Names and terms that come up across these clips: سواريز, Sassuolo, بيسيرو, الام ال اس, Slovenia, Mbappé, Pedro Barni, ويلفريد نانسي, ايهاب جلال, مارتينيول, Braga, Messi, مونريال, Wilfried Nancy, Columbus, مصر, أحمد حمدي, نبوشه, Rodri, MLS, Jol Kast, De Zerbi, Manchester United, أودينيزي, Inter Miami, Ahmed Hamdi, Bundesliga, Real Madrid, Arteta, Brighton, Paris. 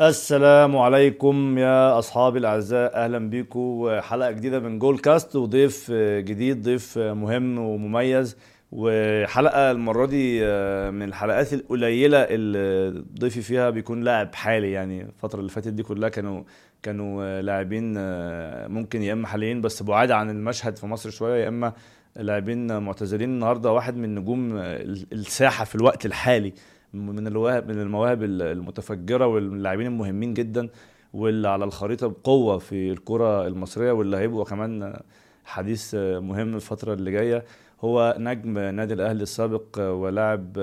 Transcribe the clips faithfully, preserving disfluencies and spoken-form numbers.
السلام عليكم يا أصحابي الأعزاء، أهلا بيكم وحلقة جديدة من جول كاست وضيف جديد، ضيف مهم ومميز، وحلقة المرة دي من الحلقات القليلة اللي ضيفي فيها بيكون لاعب حالي. يعني الفترة اللي فاتت دي كلها كانوا كانوا لاعبين ممكن يا إما حاليين بس بعاد عن المشهد في مصر شوية، يا إما لاعبين معتزلين. النهاردة واحد من نجوم الساحة في الوقت الحالي، من الواهب من المواهب المتفجرة واللاعبين المهمين جدا واللي على الخريطة بقوة في الكرة المصرية، واللي هيبقوا كمان حديث مهم الفترة اللي جاية. هو نجم نادي الأهلي السابق ولاعب،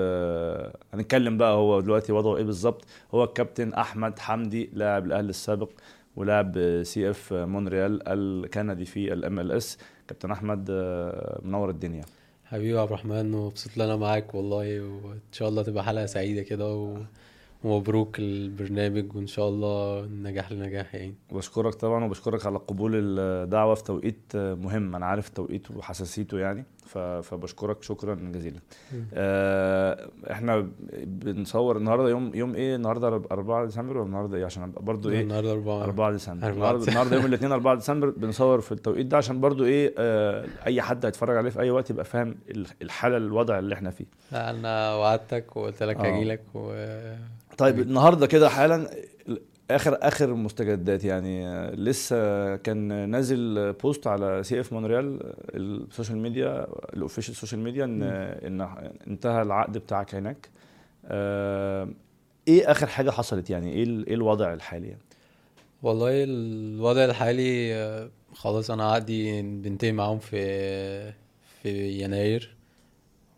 هنتكلم بقى هو دلوقتي وضعه ايه بالظبط. هو الكابتن أحمد حمدي، لاعب الأهلي السابق ولاعب سي اف مونريال الكندي في الام ال اس. كابتن أحمد منور الدنيا حبيبي عبد الرحمن، وبسط لنا معاك والله، وان شاء الله تبقى حلقه سعيده كده، ومبروك البرنامج وان شاء الله نجاح لنجاح يعني. وبشكرك طبعا، وبشكرك على قبول الدعوه في توقيت مهم، انا عارف توقيت وحساسيته يعني، فبشكرك شكرا جزيلا. آه احنا بنصور النهارده يوم يوم ايه النهارده أربعة ديسمبر، ولا النهارده ايه عشان برضو ايه النهارده أربعة ديسمبر، النهارده يوم الاثنين أربعة ديسمبر بنصور في التوقيت ده عشان برضو ايه آه اي حد هيتفرج عليه في اي وقت يبقى فاهم الحاله الوضع اللي احنا فيه. انا وعدتك وقلت لك هجيلك و... طيب النهارده كده حالا اخر اخر مستجدات يعني. لسه كان نازل بوست على سي اف مونريال السوشيال ميديا الاوفيشال سوشيال ميديا ان ان انتهى العقد بتاعك هناك. آه ايه اخر حاجه حصلت يعني، ايه ايه الوضع الحالي؟ والله الوضع الحالي خلاص انا عقدي بنتهي معاهم في في يناير،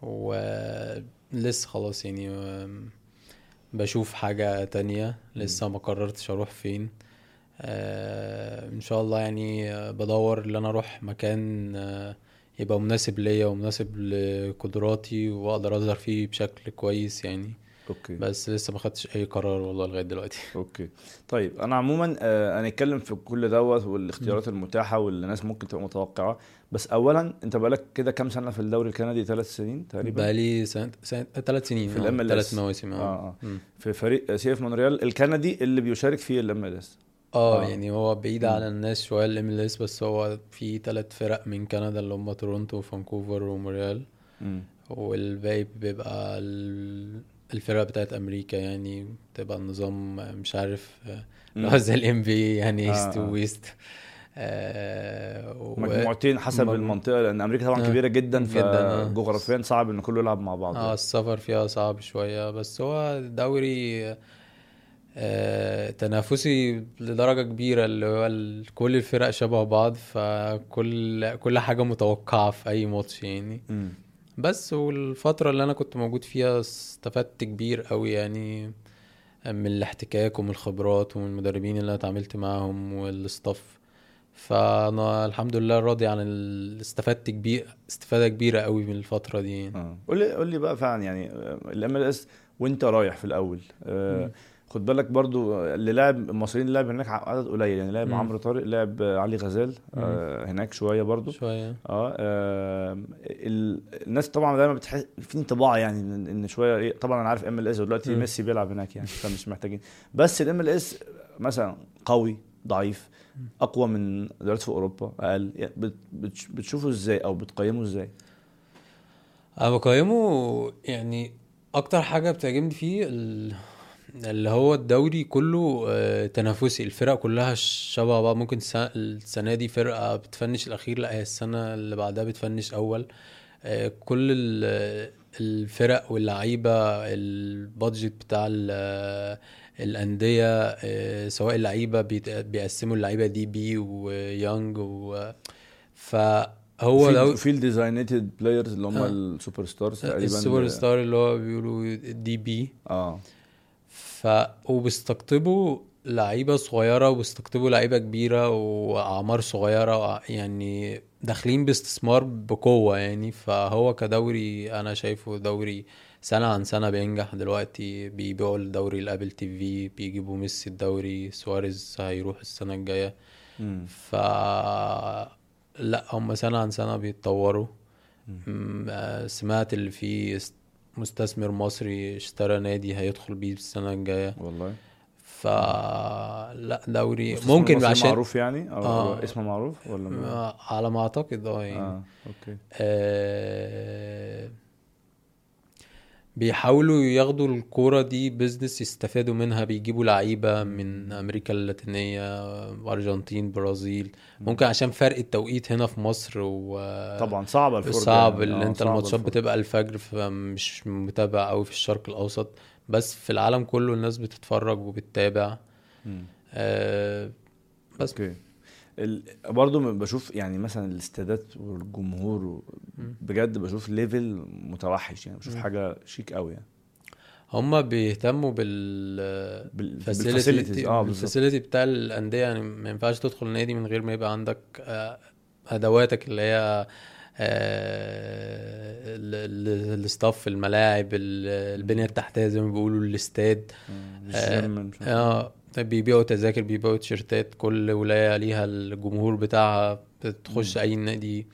ولسه خلاص يعني بشوف حاجة تانية، لسه ما قررتش اروح فين. آه ان شاء الله يعني بدور ان انا اروح مكان آه يبقى مناسب ليا ومناسب لقدراتي واقدر اظهر فيه بشكل كويس يعني. أوكي. بس لسه ما خدتش اي قرار والله لغاية دلوقتي. أوكي. طيب انا عموما آه انا اتكلم في كل دوت والاختيارات م. المتاحة واللي الناس ممكن تبقى متوقعة. بس اولا انت بقالك كده كم سنه في الدوري الكندي؟ ثلاث سنين تقريبا. بقالي سنه ثلاث سنين في الام ال اس، ثلاث مواسم اه, آه. في فريق سي اف مونريال الكندي اللي بيشارك فيه الام ال اس. اه يعني هو بعيد م. على الناس شويه الام ال اس، بس هو في ثلاث فرق من كندا اللي هم تورونتو وفانكوفر ومونريال، والباقي بيبقى الفرق بتاعت امريكا يعني، بتبقى النظام مش عارف زي الام بي يعني ايست تو ويست مجموعتين حسب مم. المنطقه، لان امريكا طبعا آه. كبيره جدا فجغرافيا صعب ان كله يلعب مع بعض. اه السفر فيها صعب شويه، بس هو دوري آه تنافسي لدرجه كبيره، اللي هو كل الفرق شبه بعض، فكل كل حاجه متوقعه في اي ماتش يعني. م. بس والفتره اللي انا كنت موجود فيها استفدت كبير قوي يعني، من الاحتكاك ومن الخبرات ومن المدربين اللي انا اتعاملت معاهم والاستاف، فانا الحمد لله راضي عن الاستفادة كبير استفادة كبيرة قوي من الفترة دي يعني. آه. قول لي قول لي بقى فعلا يعني الام ال اس وانت رايح في الاول. آه خد بالك برضو اللي لعب المصريين اللي لعب هناك عدد قليل يعني، لعب عمرو طارق، لعب علي غزال آه هناك شوية برضو شوية. آه, آه الناس طبعا دايما بتحس في انطباع يعني ان شوية، طبعا انا عارف ام ال اس ودلوقتي م. ميسي بيلعب هناك يعني، فمش محتاجين. بس الام ال اس مثلا قوي ضعيف، اقوى من دوريات في اوروبا، اقل يعني، بتشوفه ازاي او بتقيمه ازاي؟ انا بقيمه يعني اكتر حاجه بتعجبني فيه اللي هو الدوري كله تنافسي، الفرق كلها شبه بعض. ممكن السنه دي فرقه بتفنش الاخير، لا هي السنه اللي بعدها بتفنش اول. كل الفرق واللعيبه، البادجت بتاع الانديه، سواء اللعيبه بيقسموا اللعيبه دي بي ويانج و فهو لو في الديزاينيتد بلايرز اللي هم السوبر ستارز تقريبا، السوبر ستار اللي هو بيقولوا دي بي اه ف وبيستقطبوا لعيبه صغيره وبيستقطبوا لعيبه كبيره واعمار صغيره يعني، داخلين باستثمار بقوه يعني. فهو كدوري انا شايفه دوري سنة عن سنة بينجح. دلوقتي بيبيعوا الدوري لابل تي في، بيجيبوا ميسي الدوري، سواريز هيروح السنة الجاية. ف لا هم سنة عن سنة بيتطوروا. سمعت اللي فيه مستثمر مصري اشترى نادي هيدخل بيه السنة الجاية والله. فلا دوري ممكن عشان معروف يعني او آه اسمه معروف ولا ما على ما اعتقد اه يعني آه. اوكي آه بيحاولوا ياخدوا الكوره دي بيزنس يستفادوا منها, بيجيبوا لعيبه من امريكا اللاتينيه, ارجنتين, برازيل, ممكن عشان فرق التوقيت هنا في مصر وطبعا صعبه الفرجه صعب اللي آه انت الماتشات بتبقى الفجر فمش متابع قوي في الشرق الاوسط, بس في العالم كله الناس بتتفرج وبتتابع آه بس okay. ال... برضو بشوف يعني مثلا الاستادات والجمهور بجد بشوف ليفل متوحش يعني, بشوف م. حاجة شيك قوي يعني. هما بيهتموا بال بالفاسيليتي اه بالفاسيليتي بتاع الأندية يعني, ما ينفعش تدخل النادي من غير ما يبقى عندك أدواتك اللي هي الاستاف, الملاعب, البنية التحتية زي ما بيقولوا, الاستاد اه بيبيعوا تذاكر, بيبيعوا تيشيرتات, كل ولاية ليها الجمهور بتاعها, بتخش اي نادي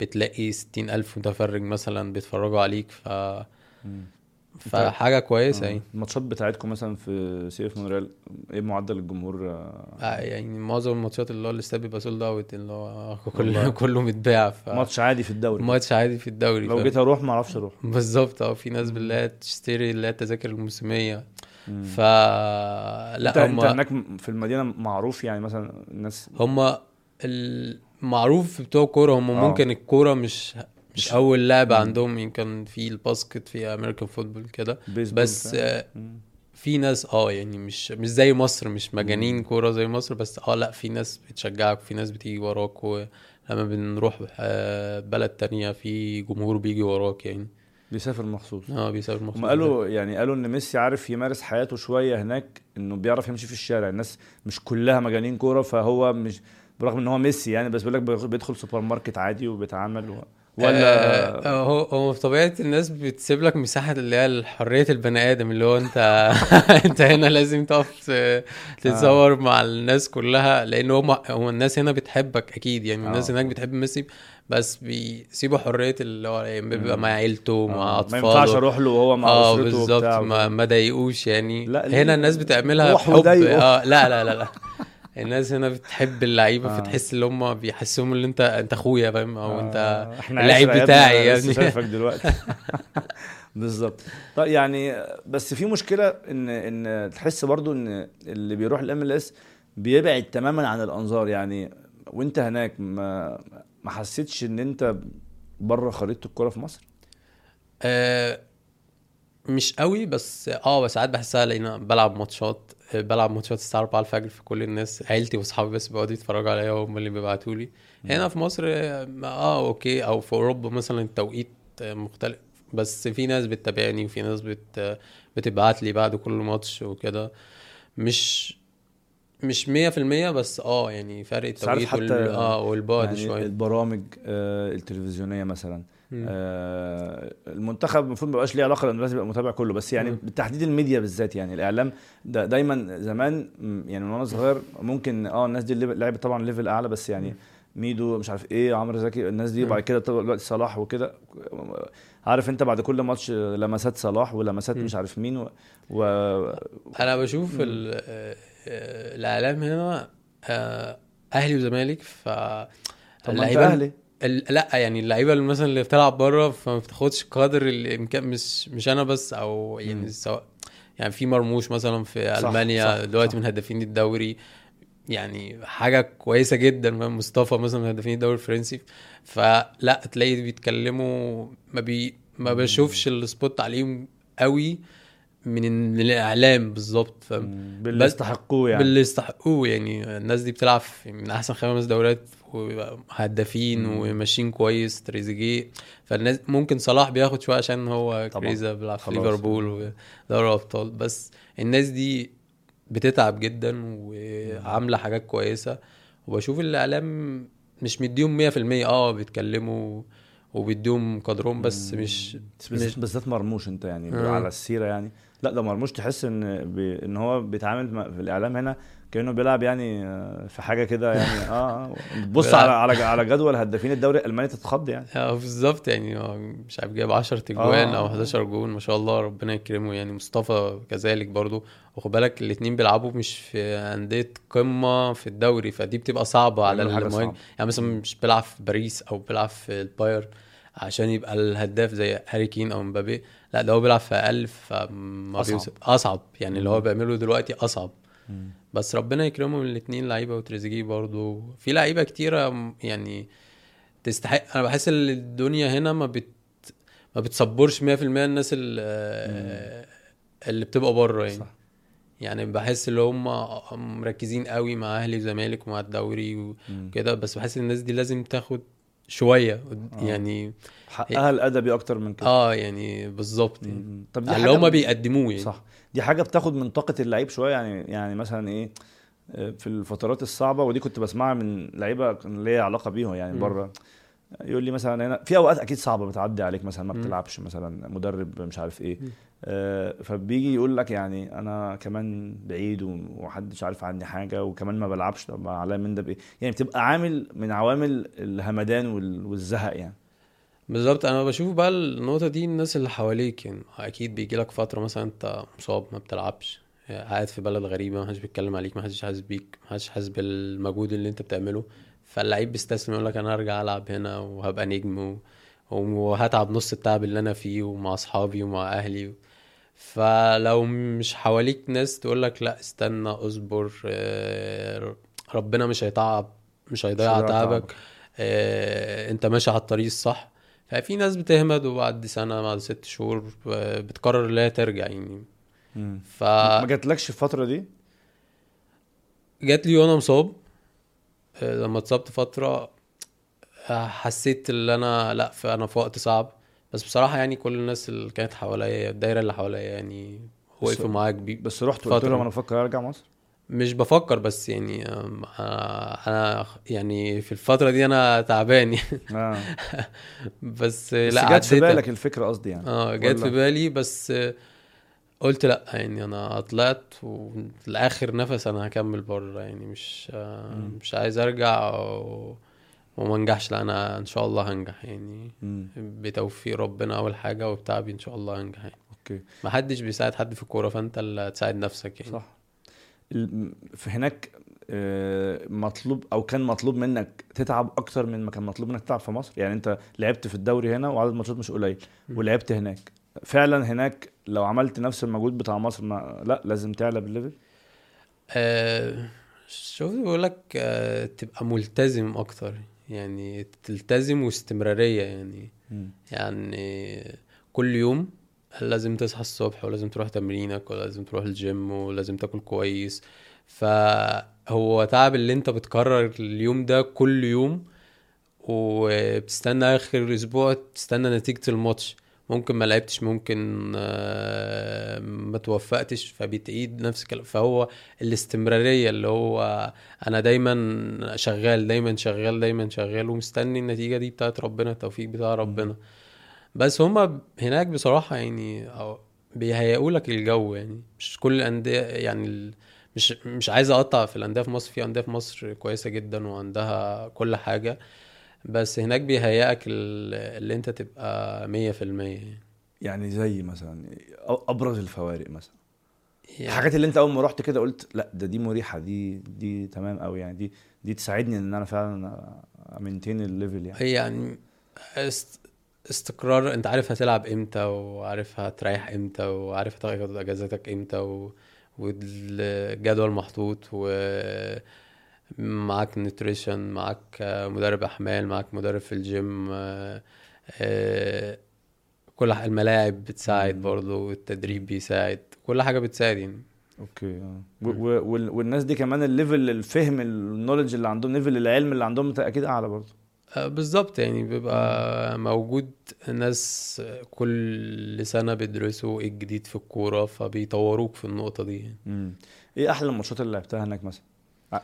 بتلاقي ستين الف متفرج مثلا بيتفرجوا عليك ف فحاجة كويسة آه. يعني الماتشات بتاعتكم مثلا في سي اف مونريال ايه معدل الجمهور آه يعني معظم الماتشات اللي هو الاستاد بيبقى سولد اوت اللي هو كله كله متباع ف... ماتش عادي في الدوري ماتش عادي في الدوري لو ف... جيت اروح ما اعرفش اروح بالظبط اه في ناس بالله تشتري اللي هي التذاكر الموسميه ف لا انت, هم... انت هناك في المدينه معروف يعني مثلا الناس هم المعروف بتوع كوره هم آه. ممكن الكوره مش مش اول لعبه عندهم, يمكن في الباسكت في امريكان فوتبول كده, بس آه في ناس اه يعني مش مش زي مصر, مش مجانين كوره زي مصر, بس اه لا في ناس بتشجعك, في ناس بتيجي وراك, ولما بنروح آه بلد تانية في جمهور بيجي وراك يعني, بيسافر مخصوص اه بيسافر مخصوص. هم قالوا يعني قالوا ان ميسي عارف يمارس حياته شويه هناك, انه بيعرف يمشي في الشارع, الناس مش كلها مجانين كوره, فهو مش برغم ان هو ميسي يعني, بس بيقول لك بيدخل سوبر ماركت عادي وبيتعامل و... ولا هو هو في طبيعه الناس بتسيب لك مساحه اللي هي حريه البني ادم, اللي هو انت انت هنا لازم تقف تتصور آه. مع الناس كلها, لان هم هو الناس هنا بتحبك اكيد يعني, الناس آه. هناك بتحب ميسي, بس بيسيبوا حريه اللي هو بيبقى مع عيلته مع آه. اطفاله, ما ينفعش اروح له وهو مع آه اسرته بالظبط, ما, ما ضايقوش يعني. هنا الناس بتعملها بحب آه لا لا لا, لا. الناس هنا بتحب اللعيبه آه. فتحس ان هم بيحسهم ان انت انت اخويا فاهم, او انت اللعيب بتاعي يعني, شايفك دلوقتي بالظبط. طيب يعني بس في مشكله ان ان تحس برضو ان اللي بيروح الام ال اس بيبعد تماما عن الانظار يعني, وانت هناك ما ما حسيتش ان انت بره خريطه الكوره في مصر؟ آه مش قوي, بس اه ساعات بحسها, لان بلعب ماتشات بلعب ماتشات الساعه أربعة الفجر, في كل الناس عيلتي واصحابي بس بيقعدوا يتفرجوا عليا وهم اللي بيبعتوا لي. هنا في مصر اه اوكي, او في اوروبا مثلا التوقيت مختلف, بس في ناس بتتابعني وفي ناس بت بتبعت لي بعد كل ماتش وكده, مش مش مية في المية بس اه يعني فرق التوقيت وال اه والبعد يعني شويه. البرامج آه التلفزيونيه مثلا آه المنتخب المفروض ما بقاش ليه علاقه, لانه لازم يبقى متابع كله, بس يعني م. بالتحديد الميديا بالذات يعني الاعلام ده دا دايما زمان يعني وانا صغير ممكن اه الناس دي اللي لعبت طبعا ليفل اعلى, بس يعني ميدو مش عارف ايه, عمرو زكي, الناس دي بعد كده دلوقتي صلاح وكده, عارف انت بعد كل ماتش لمسات صلاح ولمسات مش عارف مين و... و... انا بشوف الاعلام هنا اهلي وزمالك, ف اللعيبه لا يعني اللعيبه مثلا اللي بتلعب بره فما بتاخدش قدر الامكان, مش مش انا بس, او يعني سواء يعني في مرموش مثلا في المانيا دلوقتي من هدافين الدوري يعني حاجه كويسه جدا, مصطفى مثلا من هدافين الدوري الفرنسي, فلا تلاقي بيتكلموا ما بي ما بشوفش السبوت عليهم قوي من الاعلام بالظبط, باللي يستحقوه يعني باللي يستحقوه يعني الناس دي بتلعب من احسن خمس دوريات وهدافين وماشيين كويس, تريزيجيه, فالناس ممكن صلاح بياخد شويه عشان هو كريزا بيلعب في ليفربول ودوري الابطال, بس الناس دي بتتعب جدا وعامله حاجات كويسه, وبشوف الاعلام مش مديهم مية في المية اه بيتكلموا وبيديهم قدرهم, بس مش بالذات مرموش انت يعني على السيره يعني لا ده مرموش تحس ان بي ان هو بيتعامل في الاعلام هنا كانه بيلعب يعني في حاجه كده يعني اه بص على على على جدول هدافين الدوري الالماني تتخض يعني اه بالظبط يعني مش عارف جايب عشرة اجوان او احد عشر جون ما شاء الله ربنا يكرمه يعني. مصطفى كذلك برضو واخد بالك الاثنين بيلعبوا مش في انديه قمه في الدوري فدي بتبقى صعبه على المهاجم يعني مثلا مش بيلعب في باريس او بيلعب في البايرن عشان يبقى الهداف زي هاري كين او مبابي, لا ده هو بيلعب في اقل فما بيوصل اصعب يعني اللي هو بيعمله دلوقتي اصعب مم. بس ربنا يكرمهم الاثنين لعيبه وتريزيجيه برضو في لعيبه كتيره يعني تستحق. انا بحس ان الدنيا هنا ما بت ما بتصبرش مية بالمية الناس اللي, اللي بتبقى بره يعني صح. يعني بحس ان هم مركزين قوي مع اهلي وزمالك ومع الدوري وكده, بس بحس الناس دي لازم تاخد شويه يعني حقها الادبي اكتر من كده اه يعني بالظبط يعني. طب دي اللي هم بيقدموه يعني صح, دي حاجه بتاخد من طاقه اللعيب شويه يعني. يعني مثلا ايه في الفترات الصعبه ودي كنت بسمعها من لعيبه كان ليها علاقه بيهم يعني بره, يقول لي مثلا هنا في اوقات اكيد صعبه بتعدي عليك مثلا ما بتلعبش مثلا مدرب مش عارف ايه آه فبيجي يقول لك يعني انا كمان بعيد ومحدش عارف عني حاجه وكمان ما بلعبش, طب على من ده بايه يعني؟ بتبقى عامل من عوامل الهمدان والزهق يعني بالظبط. انا بشوف بقى النقطه دي الناس اللي حواليك يعني اكيد بيجي لك فتره مثلا انت مصاب ما بتلعبش قاعد في بلد غريبه ما حدش بيتكلم عليك ما حدش حاسس بيك ما حدش حاسس بالمجهود اللي انت بتعمله, فاللعيب بيستسلم يقول لك انا هرجع العب هنا وهبقى نجم وهتعب نص التعب اللي انا فيه ومع اصحابي ومع اهلي. فلو مش حواليك ناس تقول لك لا استنى اصبر ربنا مش هيتعب مش هيضيع تعبك انت ماشي على الطريق الصح, ففي ناس بتهمد وبعد سنه بعد ست شهور بتقرر لا ترجع يعني. ف ما جاتلكش الفتره دي؟ جات لي وانا مصاب, لما اتصبت فتره حسيت ان انا لا فانا في وقت صعب, بس بصراحه يعني كل الناس اللي كانت حواليا الدايره اللي حواليا يعني وقفوا معايا كبير. بس رحت قلت لهم انا بفكر ارجع مصر؟ مش بفكر بس يعني انا يعني في الفتره دي انا تعبان يعني آه. بس لا جت في بالك الفكره قصدي يعني اه جت في بالي بس قلت لا يعني انا طلعت والاخر نفس انا هكمل بره يعني مش م. مش عايز ارجع أو وما نجحش, لا انا ان شاء الله هنجح يعني م. بتوفيق ربنا اول حاجه وبتعبي ان شاء الله هنجح يعني. اوكي ما حدش بيساعد حد في الكوره فانت اللي تساعد نفسك يعني صح. في هناك مطلوب او كان مطلوب منك تتعب اكتر من ما كان مطلوب منك تتعب في مصر يعني؟ انت لعبت في الدوري هنا وعدد ماتشات مش قليل ولعبت هناك فعلا, هناك لو عملت نفس المجهود بتاع مصر ما لا لازم تعلى بالليفل آه. شوف بيقولك آه تبقى ملتزم اكتر يعني تلتزم واستمرارية يعني م. يعني كل يوم لازم تصحى الصبح ولازم تروح تمرينك ولازم تروح الجيم ولازم تاكل كويس, فهو تعب اللي انت بتكرر اليوم ده كل يوم وبتستنى اخر الاسبوع تستنى نتيجة الماتش, ممكن ما لعبتش ممكن ما توفقتش فبتعيد نفس الكلام. فهو الاستمرارية اللي هو انا دايما شغال دايما شغال دايما شغال ومستني النتيجة دي بتاعت ربنا التوفيق بتاع ربنا. بس هما هناك بصراحة يعني بيهيئولك الجو يعني مش كل الاندية يعني مش مش عايز اقطع في الاندية في مصر, في اندية في مصر كويسة جدا وعندها كل حاجة, بس هناك بيهيئك اللي انت تبقى مية في المية يعني. زي مثلا ابرز الفوارق مثلا يعني حاجات اللي انت اول ما رحت كده قلت لا ده دي مريحة دي دي تمام قوي يعني دي دي تساعدني ان انا فعلا امينتين الليفل يعني يعني استقرار. انت عارف هتلعب امتى وعارف هتريح امتى وعارف هتاخد اجازتك امتى والجدول محطوط و معاك نيوتريشن معاك مدرب احمال معاك مدرب في الجيم كل الملاعب بتساعد برضو والتدريب بيساعد كل حاجه بتساعدين. اوكي اه والناس دي كمان الليفل الفهم النوليدج اللي عندهم ليفل العلم اللي عندهم اكيد اعلى برضو بالظبط يعني بيبقى موجود ناس كل سنه بيدرسوا ايه الجديد في الكوره فبيطوروك في النقطه دي يعني. ايه احلى الماتشات اللي لعبتها هناك مثلا؟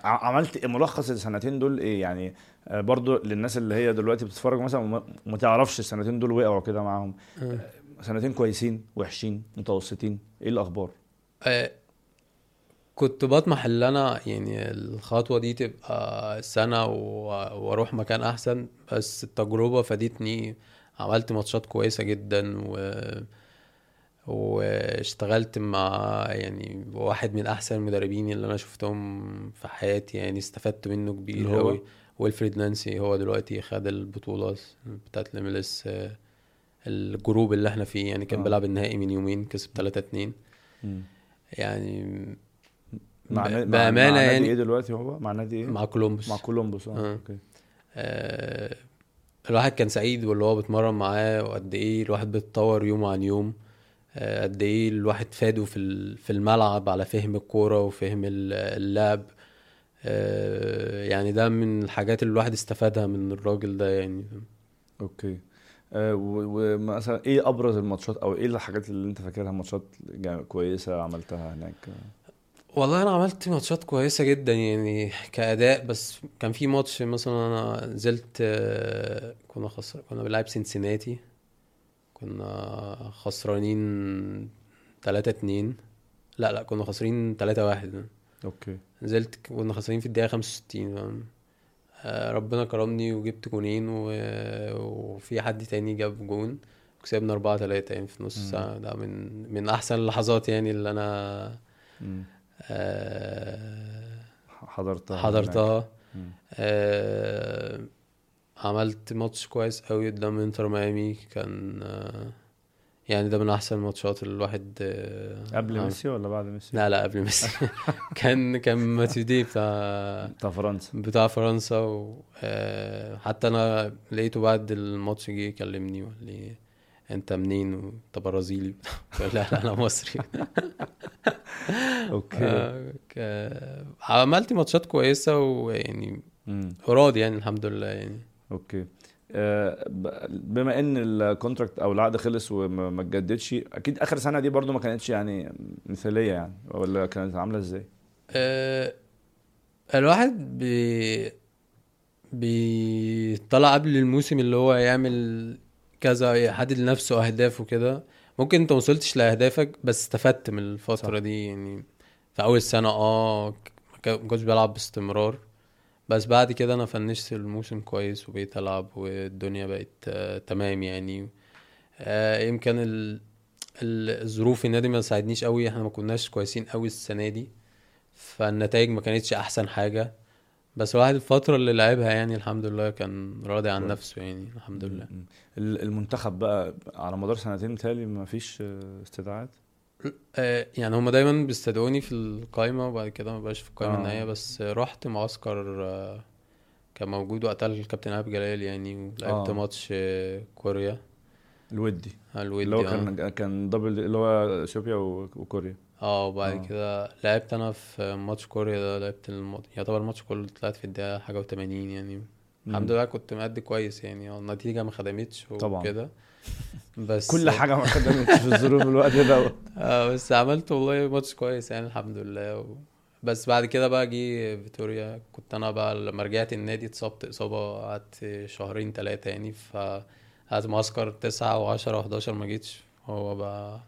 عملت ملخص السنتين دول ايه يعني برضو للناس اللي هي دلوقتي بتتفرج مثلا وما تعرفش السنتين دول وقعوا كده معهم سنتين كويسين وحشين متوسطين، ايه الاخبار؟ آه كنت بطمح ان انا يعني الخطوه دي تبقى سنه واروح مكان احسن، بس التجربه فادتني. عملت ماتشات كويسه جدا و واشتغلت مع يعني واحد من احسن المدربين اللي انا شفتهم في حياتي، يعني استفدت منه كبير قوي. ويلفريد نانسي هو دلوقتي خد البطوله بتاعه الام ال اس الجروب اللي احنا فيه، يعني كان آه. بيلعب النهائي من يومين، كسب ثلاثة اثنين يعني مع بامانه. مع نادي ايه دلوقتي هو؟ مع نادي ايه؟ مع كولومبوس. مع كولومبوس اه, آه. اوكي آه. الواحد كان سعيد واللي هو بيتمرن معاه، وقد ايه الواحد بيتطور يوم عن يوم، قد ايه الواحد فاده في في الملعب على فهم الكوره وفهم اللعب. يعني ده من الحاجات اللي الواحد استفادها من الراجل ده يعني. اوكي أه ومثلا ايه ابرز الماتشات او ايه الحاجات اللي انت فاكرها ماتشات كويسه عملتها هناك؟ والله انا عملت ماتشات كويسه جدا يعني كاداء، بس كان في ماتش مثلا انا نزلت كنا خسرنا، كنا بنلعب سينسيناتي، كنا خسرانين ثلاثة اثنين، لا لا كنا خسرين ثلاثة واحد. اوكي نزلت كنا خسرانين في الدقيقه خمسة وستين، آه ربنا كرمني وجبت جونين و... وفي حد تاني جاب جون، كسبنا أربعة ثلاثة يعني في نص ساعه. ده من من احسن اللحظات يعني اللي انا آه حضرتها حضرتها آه عملت ماتش كويس قوي قدام انتر ميامي، كان يعني ده من احسن الماتشات اللي الواحد قبل عم. ميسي ولا بعد ميسي؟ لا لا قبل ميسي كان كان ماتودي بتاع بتاع فرنسا بتاع فرنسا وحتى انا لقيته بعد الماتش جه يكلمني وقال لي انت منين وانت برازيلي؟ لا لا انا مصري. اوكي عملت ماتشات كويسه ويعني راضي يعني الحمد لله يعني. اوكي أه بما ان الكونتراكت او العقد خلص وما اتجددش، اكيد اخر سنه دي برضو ما كانتش يعني مثاليه يعني، ولا كانت عامله ازاي؟ أه الواحد بي بيطلع قبل الموسم اللي هو يعمل كذا، يحدد لنفسه اهدافه كده. ممكن انت ما وصلتش لاهدافك بس استفدت من الفتره صح. دي يعني في اول سنه اه ما كنتش بلعب باستمرار، بس بعد كده انا فنشت الموسم كويس وبقيت العب والدنيا بقت آه تمام يعني. آه يمكن الظروف النادي ما ساعدنيش قوي، احنا ما كناش كويسين قوي السنه دي، فالنتائج ما كانتش احسن حاجه، بس واحد الفتره اللي لعبها يعني الحمد لله كان راضي عن نفسه يعني الحمد لله. المنتخب بقى على مدار سنتين تالي ما فيش استدعاءات يعني، هما دايما بيستدعوني في القائمه وبعد كده ما بقاش في القائمه آه. النهائيه، بس رحت معسكر كان موجود وقتها الكابتن أحمد جلال يعني، ولعبت آه. ماتش كوريا الودي الودي اللي هو كان آه. كان دبل اللي هو اثيوبيا وكوريا اه وبعد آه. كده لعبت انا في ماتش كوريا ده، لعبت الماتش يعتبر الماتش كله، طلعت في الدقيقه حاجه و80 يعني الحمد لله كنت مادي كويس يعني. النتيجه ما خدمتش وكده بس كل حاجه ما خدمتش في الظروف الوقت ده اه بس عملت والله ماتش كويس يعني الحمد لله و... بس بعد كده بقى جه فيتوريا، كنت انا بقى لما رجعت النادي اتصبت اصابه، قعدت شهرين ثلاثه يعني، ف قعدت معسكر تسعة وعشرة وحداشر ما جيتش. هو بقى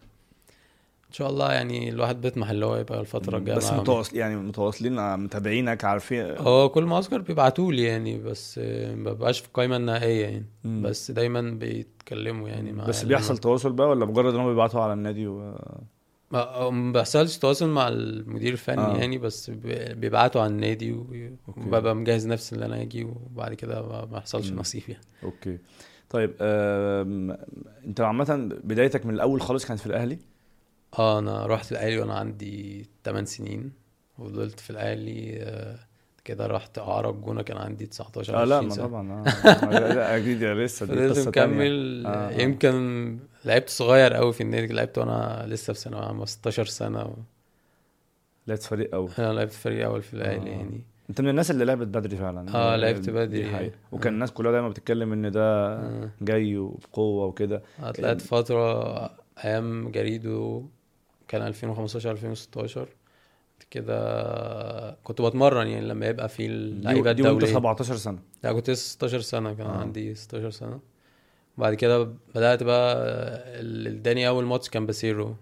ان شاء الله يعني الواحد بيطمح اللي هو يبقى الفتره الجايه بس متواصل يعني، متواصلين متابعينك عارفين اه كل معسكر بيبعتوا لي يعني، بس ما بقاش في القائمه النهائيه يعني مم. بس دايما بيتكلموا يعني مع بس بيحصل تواصل بقى ولا مجرد ان هم بيبعتوا على النادي و... ما بيحصلش تواصل مع المدير الفني آه. يعني بس بيبعتوا على النادي وببقى مجهز نفسي ان انا اجي، وبعد كده ما يحصلش نصيب يعني. اوكي طيب آه... انت عامه بدايتك من الاول خالص كانت في الاهلي؟ اه انا رحت الاهلي وانا عندي ثماني سنين وفضلت في الاهلي آه كده، رحت اعرب جونة كان عندي تسعتاشر اه لا ما طبعا اه اكيد يا لسه دي قصه كمل آه. يمكن لعبت صغير قوي في النادي، لعبت وانا لسه في ثانويه عامه ستاشر سنة و... لعبت فريق اول انا لعبت فريق اول في الاهلي آه. يعني انت من الناس اللي لعبت بدري فعلا اه لعبت بدري، وكان الناس كلها دايما بتتكلم ان ده آه. جاي وبقوه وكده. طلعت فتره ايام جريدو كان ألفين وخمستاشر ألفين وستاشر كده كنت بتمرن يعني، لما يبقى في اللعيبه الدوليه دي كنت سبعتاشر سنة لا كنت ستاشر سنة كان آه. عندي ستاشر سنة بعد كده بدأت بقى الداني أول ماتش كان بسيرو.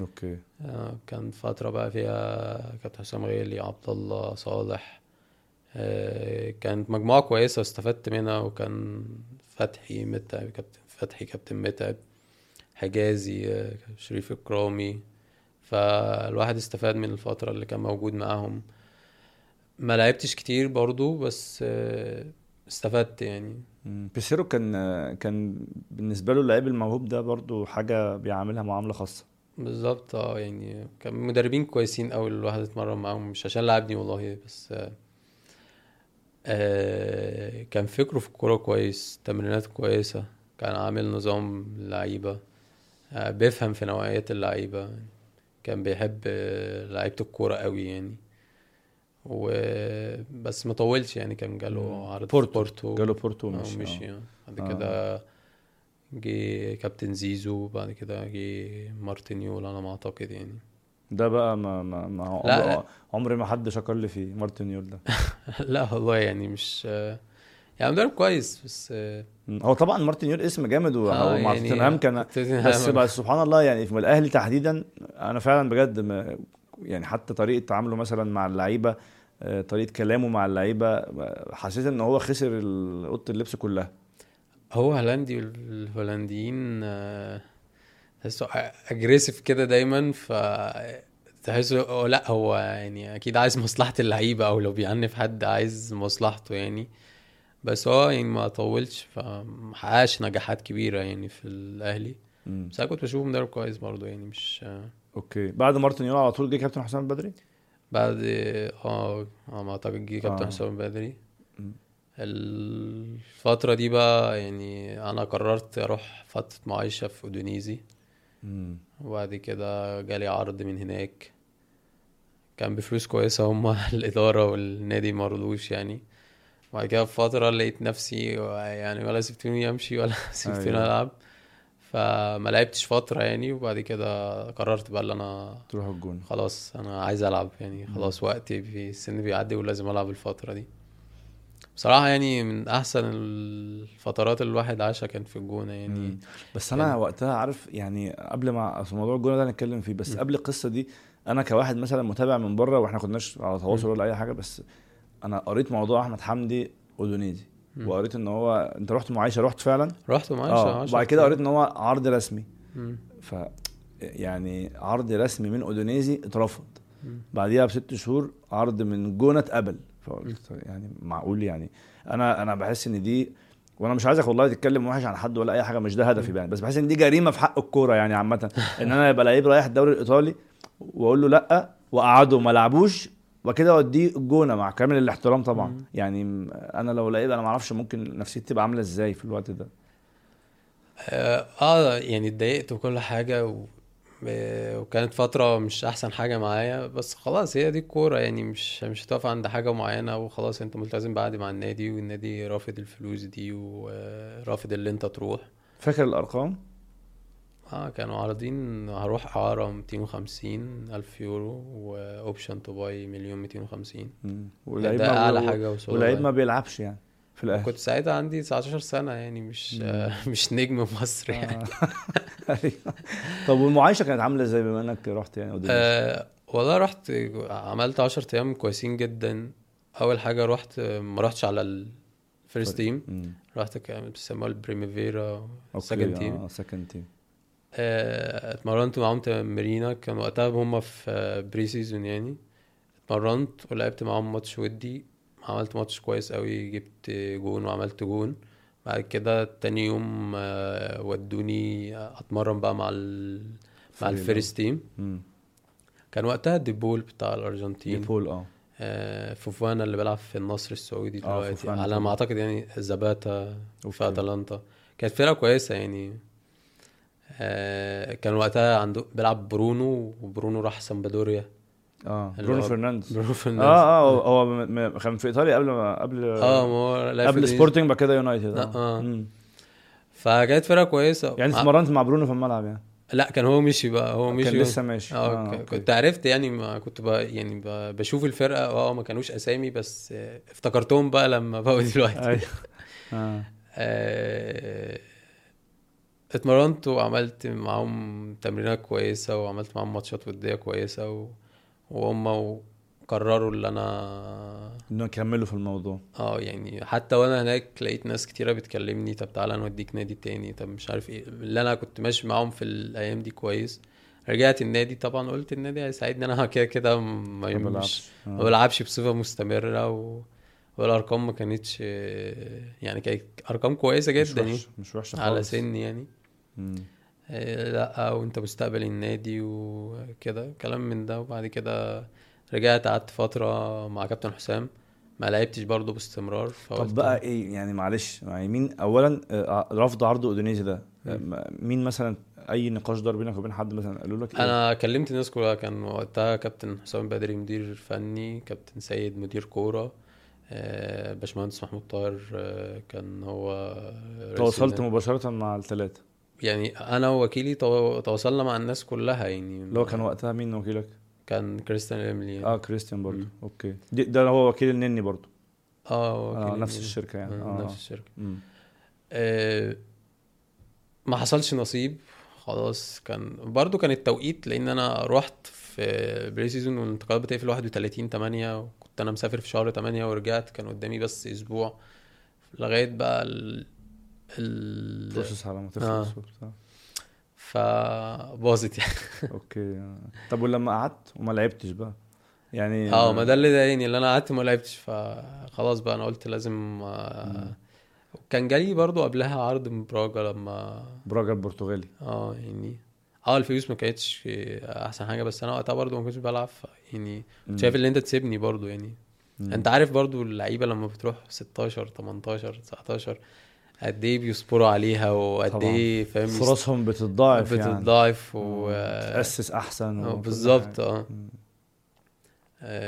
أوكي. كان فترة بقى فيها كابتن حسام غالي، عبد الله صالح، كانت مجموعة كويسة واستفدت منها، وكان فتحي متعب، كابتن فتحي، كابتن متعب، حجازي، شريف الكرامي، فالواحد استفاد من الفترة اللي كان موجود معاهم. ما لعبتش كتير برضو بس استفدت يعني. بيسيرو كان كان بالنسبة له اللاعب الموهوب ده برضو حاجة بيعاملها معاملة خاصة. بالظبط اه يعني كان مدربين كويسين أوي الواحد اتمرن معاهم، مش عشان لعبني والله، بس آه كان فكره في الكورة كويس، تمرينات كويسة، كان عامل نظام لعيبة، آه بيفهم في نوعيات اللعيبة، كان بيحب لعيبة الكورة أوي يعني. وبس ما طولش يعني، كان جاله عرض بورتو، جاله بورتو مش يعني. بعد كده جه كابتن زيزو، بعد كده جه مارتينيول انا ما اعتقد يعني. ده بقى ما ما, ما عمري ما حد شكر لي فيه مارتينيول ده. لا والله يعني مش يعني مدرب كويس، بس هو طبعا مارتينيول اسم جامد، وهو مع توتنهام كان بس بقى سبحان الله يعني في الاهلي تحديدا. انا فعلا بجد ما يعني حتى طريقة تعامله مثلا مع اللعيبة، طريقة كلامه مع اللعيبة، حسيت ان هو خسر اوضة اللبس كلها. هو هولندي، والهولنديين تحسوا اجريسيف كده دايما، فتحسوا لا هو يعني اكيد عايز مصلحة اللعيبة، او لو بيعنف حد عايز مصلحته يعني. بس هو يعني ما طولش فمحققش نجاحات كبيرة يعني في الاهلي، بس انا كنت بشوفه مدرب كويس برضو يعني. مش اوكي بعد مارتينيول على طول جه كابتن حسام البدري، بعد اه اه ما اعتقد جه كابتن آه. حسام البدري. الفتره دي بقى يعني انا قررت اروح فتره معايشه في اودونيزي، امم وبعد كده جالي عرض من هناك، كان بفلوس كويسه هم الاداره والنادي ما رضوش يعني. وبعد كده فتره لقيت نفسي يعني ولا سبتوني امشي ولا سبتوني آه العب، فما لعبتش فترة يعني. وبعد كده قررت بقى اللي انا تروح الجون، خلاص انا عايز العب يعني، خلاص وقتي في السن بيعدي ولازم العب الفترة دي. بصراحة يعني من احسن الفترات اللي الواحد عاشها كان في الجونة يعني. مم. بس انا يعني وقتها عارف يعني قبل ما موضوع الجونة ده نتكلم فيه، بس مم. قبل القصة دي انا كواحد مثلا متابع من بره، واحنا كناش على تواصل ولا اي حاجة، بس انا قريت موضوع احمد حمدي اودونيزي، وقريت ان هو انت رحت معايشه، رحت فعلا رحت معايشه، وبعد كده قريت ان هو عرض رسمي، ف يعني عرض رسمي من اودونيزي اترفض، بعديها بست شهور عرض من جونة اتقبل. فقلت يعني معقول يعني. انا انا بحس ان دي، وانا مش عايزك والله تتكلم وحش عن حد ولا اي حاجه، مش ده هدفي يعني، بس بحس ان دي جريمه في حق الكوره يعني عامه، ان انا يبقى لعيب رايح الدوري الايطالي واقول له لا واقعده وما لعبوش وكده ودي الجونة، مع كامل الاحترام طبعا. مم. يعني انا لو لعيب انا ما اعرفش ممكن نفسيتي تبقى عامله ازاي في الوقت ده. اه, آه يعني اتضايقت وكل حاجه، و... وكانت فتره مش احسن حاجه معايا، بس خلاص هي دي الكوره يعني، مش مش هتقف عند حاجه معينه وخلاص، انت ملتزم بعد مع النادي، والنادي رافض الفلوس دي ورافض اللي انت تروح. فاكر الارقام؟ اه كانوا عارضين هروح اعاره مئتين وخمسين ألف يورو واوبشن تو باي مليون مئتين وخمسين. واللعيب ده اعلى حاجه وصلت، واللعيب ما بيلعبش يعني في الاهلي. كنت ساعتها عندي تسعتاشر سنة يعني، مش آه مش نجم مصر يعني. طب والمعايشه كانت عامله ازاي بما انك رحت يعني اودينيزي؟ آه والله رحت عملت عشرة ايام كويسين جدا. اول حاجه رحت ما رحتش على ال فيرست تيم، رحت كان بيسموها البريميفيرا سكند تيم. سكند تيم اتمرنت معهم تمرينه، كان وقتها هم في بري سيزون يعني. اتمرنت ولعبت معهم ماتش ودي، عملت ماتش كويس قوي، جبت جون وعملت جون. بعد كده تاني يوم ودوني اتمرن بقى مع ال... مع الفيرست تيم. كان وقتها ديبول بتاع الارجنتين، ديبول اه فوفانا اللي بيلعب في النصر السعودي دلوقتي على ما اعتقد يعني، زباتا وفي اتلانتا، كانت فرقه كويسه يعني. كان وقتها عنده بيلعب برونو، وبرونو راح سامبادوريا. اه برونو فرنانديز برونو فرنانديز اه اه هو كان في ايطاليا قبل ما قبل اه قبل سبورتنج بقى كده يونايتد. اه فجت فرقه كويسه يعني. اتمرنت مع برونو في الملعب يعني؟ لا كان هو مشي بقى، هو مشي كان لسه ماشي. اه كنت عرفت يعني، ما كنت بقى يعني بقى بشوف الفرقه اه ما كانوش اسامي، بس افتكرتهم بقى لما بقوا دلوقتي. ايوه اه اتمرنت وعملت معهم تمرينات كويسة وعملت معهم ماتشات ودية كويسة و... وهم وقرروا اللي انا انه نكملوا في الموضوع. اه يعني حتى وانا هناك لقيت ناس كتيرة بتكلمني طب تعالى نوديك نادي تاني طب مش عارف ايه اللي انا كنت ماشي معهم في الايام دي كويس. رجعت النادي طبعا قلت النادي هيساعدني انا كده كده ما بلعبش ما بلعبش بصفة مستمرة و... والارقام ما كانتش يعني كانت ارقام كويسه جدا مش, مش وحشه خالص على سن يعني امم لا وانت مستقبل النادي وكده كلام من ده. وبعد كده رجعت قعدت فتره مع كابتن حسام ما لعبتش برضو باستمرار. طب بقى ايه يعني معلش يعني مين اولا رفض عرض اودينيزي ده مين مثلا اي نقاش دار بينك وبين حد مثلا قالوا لك إيه؟ انا كلمت الناس كلها كان وقتها كابتن حسام البدري مدير فني كابتن سيد مدير كوره باشمهندس محمود طاهر كان هو تواصلت مباشره مع الثلاثه يعني انا ووكيلي تواصلنا مع الناس كلها يعني لو كان وقتها مين وكيلك كان كريستيان الاملي يعني. اه كريستيان برضو اوكي ده هو وكيل النني برضو اه, آه نفس الشركه يعني آه. نفس الشركه آه ما حصلش نصيب خلاص. كان برضو كان التوقيت لان انا رحت في بري سيزون والانتقال بتاعي في واحد وثلاثين تمانية كنت انا مسافر في شهر تمانية ورجعت كان قدامي بس اسبوع لغايه بقى ال البروسس على ما تخلص آه. فباظت يعني اوكي. طب ولما قعدت وما لعبتش بقى يعني اه ما ده اللي ضايقني اللي انا قعدت وما لعبتش فخلاص بقى انا قلت لازم آه كان جالي برضو قبلها عرض من براجا لما براجا البرتغالي اه يعني اه الفلوس ما كانتش احسن حاجه بس انا وقتها برضو ما كنتش بلعب يعني شايف اللي انت تسيبني برضو يعني مم. انت عارف برضو اللعيبه لما بتروح ستاشر تمنتاشر تسعتاشر قد ايه بيصبروا عليها وقد ايه فاهم فرصهم بتتضاعف يعني بتتضاعف وتاسس احسن بالظبط اه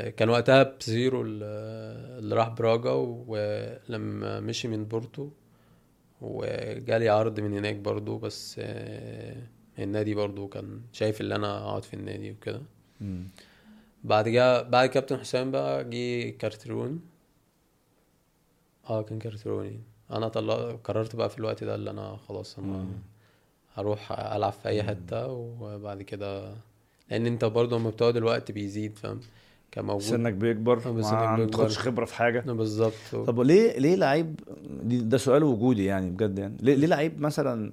كان وقتها بزيرو اللي راح براجا ولما مشي من بورتو وجالي عرض من هناك برضو بس النادي برضو كان شايف اللي انا اقعد في النادي وكده. بعد جا بعد كابتن حسام بقى جه كارترون اه كان كارتروني انا طلع قررت بقى في الوقت ده اللي انا خلاص انا هروح العب في اي حته. وبعد كده لان انت برضو لما بتقعد الوقت بيزيد فاهم كموجود سنك بيكبر ما بتاخدش خبره في حاجه بالظبط. طب ليه ليه لعيب ده سؤال وجودي يعني بجد يعني ليه ليه لعيب مثلا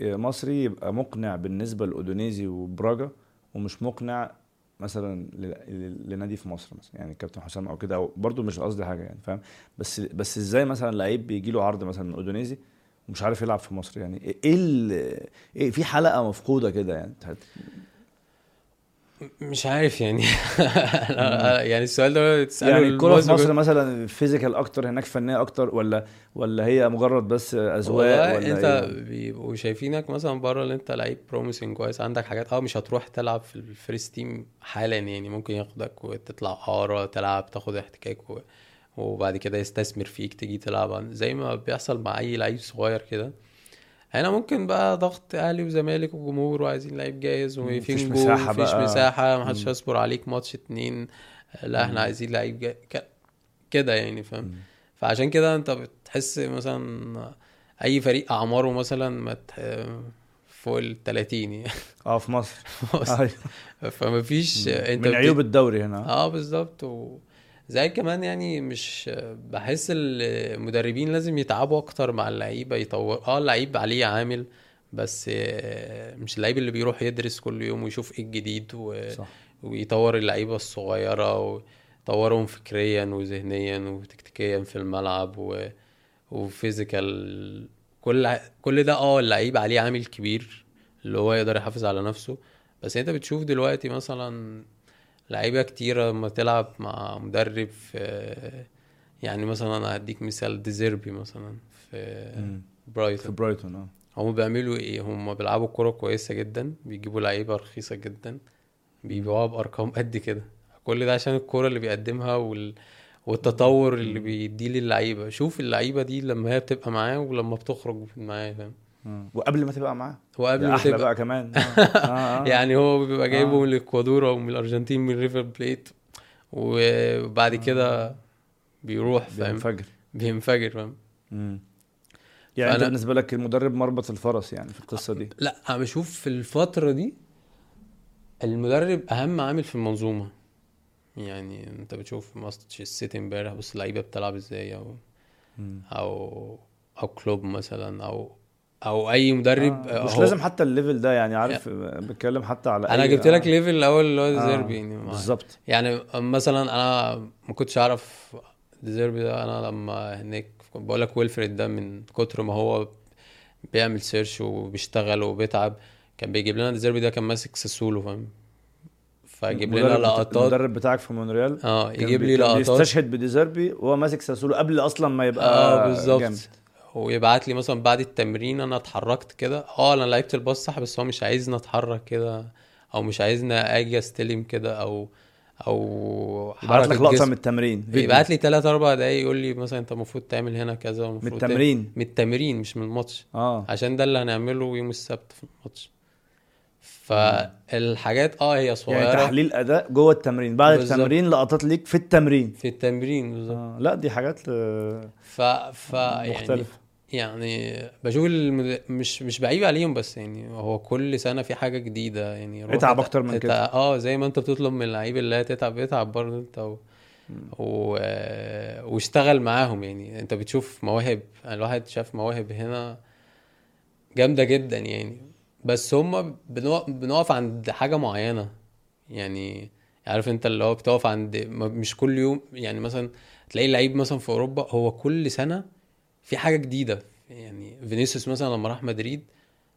مصري يبقى مقنع بالنسبه لأودينيزي وبراجا ومش مقنع مثلا لنادي في مصر مثلا يعني كابتن حسام او كده او برضو مش قصدي حاجه يعني فاهم بس بس ازاي مثلا لعيب بيجي له عرض مثلا من أودينيزي ومش عارف يلعب في مصر يعني ايه ايه في حلقه مفقوده كده يعني مش عارف يعني يعني السؤال ده بتساله يعني الكره في مصر مثلا فيزيكال اكتر هناك فنيه اكتر ولا ولا هي مجرد بس اذواق ولا انت إيه؟ بيبقوا شايفينك مثلا بره اللي انت لعيب بروميسنج كويس عندك حاجات اه مش هتروح تلعب في الفريست تيم حالا يعني ممكن ياخدك وتطلع قاره تلعب تاخد احتكاك وبعد كده يستثمر فيك تيجي تلعب زي ما بيحصل مع اي لعيب صغير كده. هنا ممكن بقى ضغط اهلي وزمالك وجمهور وعايزين لعيب جاهز ومفيش مساحه مفيش مساحه محدش هيصبر عليك ماتش اتنين لا احنا عايزين لعيب جاهز كده يعني فاهم. فعشان كده انت بتحس مثلا اي فريق اعماره مثلا فوق التلاتين اه في مصر فمفيش انت من عيوب الدوري هنا اه بالظبط. زي كمان يعني مش بحس المدربين لازم يتعبوا اكتر مع اللعيبه يطور اه اللعيب عليه عامل بس مش اللعيب اللي بيروح يدرس كل يوم ويشوف ايه الجديد و... ويطور اللعيبه الصغيره ويطورهم فكريا وذهنيا وتكتيكيا في الملعب و... وفيزيكال كل كل ده اه اللعيب عليه عامل كبير اللي هو يقدر يحافظ على نفسه. بس انت بتشوف دلوقتي مثلا لعيبه كتيره لما تلعب مع مدرب يعني مثلا انا هديك مثال دي زيربي مثلا في مم. برايتون في برايتون اه هم بيعملوا ايه هم بيلعبوا كوره كويسه جدا بيجيبوا لعيبه رخيصه جدا بيبيعوها بارقام قد كده كل ده عشان الكوره اللي بيقدمها وال... والتطور اللي بيديه للعيبه. شوف اللعيبه دي لما هي بتبقى معاه ولما بتخرج معاه فاهم وقبل ما تبقى معاه وقبل ما تبقى بقى كمان آه. آه. يعني هو بيبقى جايبه آه. من الاكوادور او من الارجنتين من ريفر بليت وبعد كده بيروح فاهم بينفجر بينفجر فاهم يعني أنا... بالنسبه لك المدرب مربط الفرس يعني في القصه دي؟ لا انا بشوف في الفتره دي المدرب اهم عامل في المنظومه. يعني انت بتشوف ماتش السيتي امبارح بص اللعيبه بتلعب ازاي او م. او او كلوب مثلا او او اي مدرب. آه. مش أو... لازم حتى الليفل ده يعني عارف يعني... بتكلم حتى على انا جبت لك آه. ليفل الاول اللي هو آه. ديزيربي يعني بالظبط. يعني مثلا انا ما كنتش اعرف ديزيربي ده انا لما هناك بقول لك ويلفريد ده من كتر ما هو بيعمل سيرش وبيشتغل وبيتعب كان بيجيب لنا ديزيربي ده كان ماسك ساسولو فاهم. فجيب لنا لقطات المدرب بتاعك في مونريال اه يجيب لي لقطات يستشهد بديزيربي وهو ماسك ساسولو قبل اصلا ما يبقى اه بالظبط. ويبعت لي مثلا بعد التمرين انا اتحركت كده اه انا لعبت الباص صح بس هو مش عايزني اتحرك كده او مش عايزني اجي استلم كده او او يبعت لك لقطه من التمرين يبعت لي ثلاثة أربعة دقايق يقول لي مثلا انت المفروض تعمل هنا كذا من التمرين من التمرين مش من الماتش آه. عشان ده اللي هنعمله يوم السبت في الماتش. فالحاجات اه هي صغيره يعني تحليل اداء جوه التمرين بعد بالزبط. التمرين لقطات ليك في التمرين في التمرين بالظبط آه. لا دي حاجات ل... ف... ف... مختلفه يعني, يعني بشوف المد... مش مش بعيب عليهم بس يعني هو كل سنه في حاجه جديده يعني اتعب اكتر من كده اه زي ما انت بتطلب من اللعيبه اللي هتتعب اتعب برضه انت و... و... واشتغل معاهم. يعني انت بتشوف مواهب الواحد شاف مواهب هنا جامده جدا يعني بس هم بنقف عند حاجه معينه يعني عارف انت اللي هو بتقف عند مش كل يوم. يعني مثلا تلاقي لعيب مثلا في اوروبا هو كل سنه في حاجه جديده. يعني فينيسيوس مثلا لما راح مدريد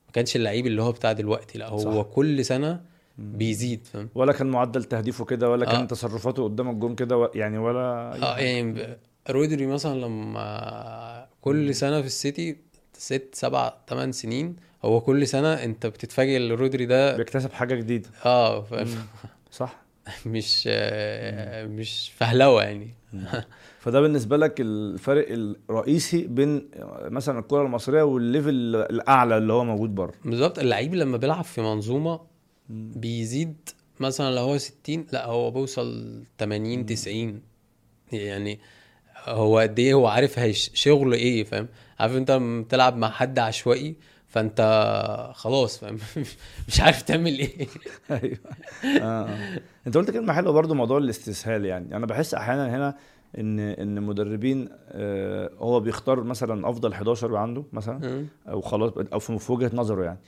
ما كانش اللعيب اللي هو بتاع دلوقتي لا هو صح. كل سنه بيزيد فاهم. ولا كان معدل تهديفه كده ولا كان آه. تصرفاته قدام الجون كده يعني ولا اه يعني رودري مثلا لما كل سنه في السيتي ستة سبعة ثمانية سنين هو كل سنه انت بتتفاجئ ان رودري ده بيكتسب حاجه جديده اه صح مش آه مش فهلوه يعني فده بالنسبه لك الفرق الرئيسي بين مثلا الكره المصريه والليفل الاعلى اللي هو موجود بره بالظبط. اللعيب لما بيلعب في منظومه بيزيد مثلا لو هو ستين لا هو بيوصل ثمانين تسعين يعني هو قد ايه هو عارف شغله ايه فاهم. عارف انت لما بتلعب مع حد عشوائي فانت خلاص فاهم مش عارف تعمل ايه ايوه اه انت قلت كلمه حلوه برضو موضوع الاستسهال. يعني انا بحس احيانا هنا ان ان مدربين آه هو بيختار مثلا افضل حداشر عنده مثلا او خلاص او في وجهه نظره يعني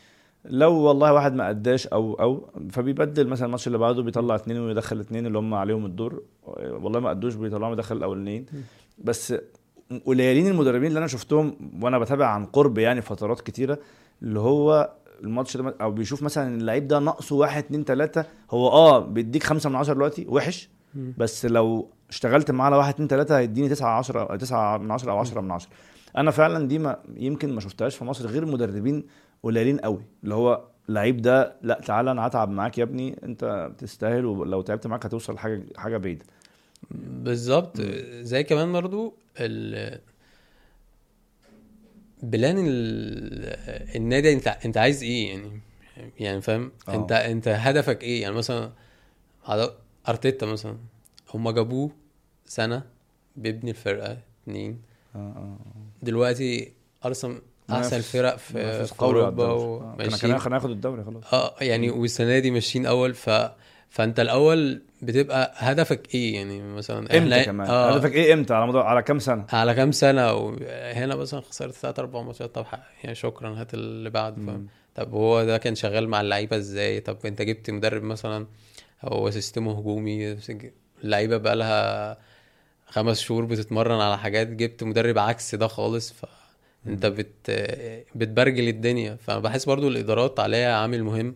لو والله واحد ما قداش او او فبيبدل مثلا الماتش اللي بعده بيطلع اتنين ويدخل اتنين اللي هم عليهم الدور والله ما قدوش بيطلعوا يدخل الاولانيين. بس قليلين المدربين اللي انا شفتهم وانا بتابع عن قرب يعني فترات كتيره اللي هو الماتش ده او بيشوف مثلا اللعيب ده نقصه واحد اتنين تلاتة هو اه بيديك خمسة من عشرة دلوقتي وحش بس لو اشتغلت معاه على واحد اتنين تلاتة هيديني تسعة عشرة او تسعة من عشرة او عشرة من عشرة. انا فعلا دي ما يمكن ما شفتهاش في مصر غير مدربين قليلين قوي اللي هو اللعيب ده لا تعالى انا هتعب معاك يا ابني انت بتستاهل ولو تعبت معاك هتوصل حاجه حاجه بعيده بالظبط. زي كمان برضو بلان النادي انت انت عايز ايه يعني يعني فاهم انت انت هدفك ايه. يعني مثلا ارتيتا مثلا هما جابوه سنه بيبني الفرقه اتنين دلوقتي ارسم احسن الفرق في اوروبا وماشيين كنا هناخد الدوري خلاص اه يعني والسنه دي ماشيين اول ف فانت الاول بتبقى هدفك ايه يعني مثلا امتى كمان آه هدفك ايه امتى على موضوع على كام سنه على كام سنه وهنا مثلا خسرت ثلاثة أربعة ماتشات طب يعني شكرا هات اللي بعد. طب هو ده كان شغال مع اللعيبه ازاي. طب انت جبت مدرب مثلا هو سيستمه هجومي اللعيبه بقى لها خمس شهور بتتمرن على حاجات جبت مدرب عكس ده خالص فانت بت بتبرجل الدنيا. فبحس برضو الادارات عليها عامل مهم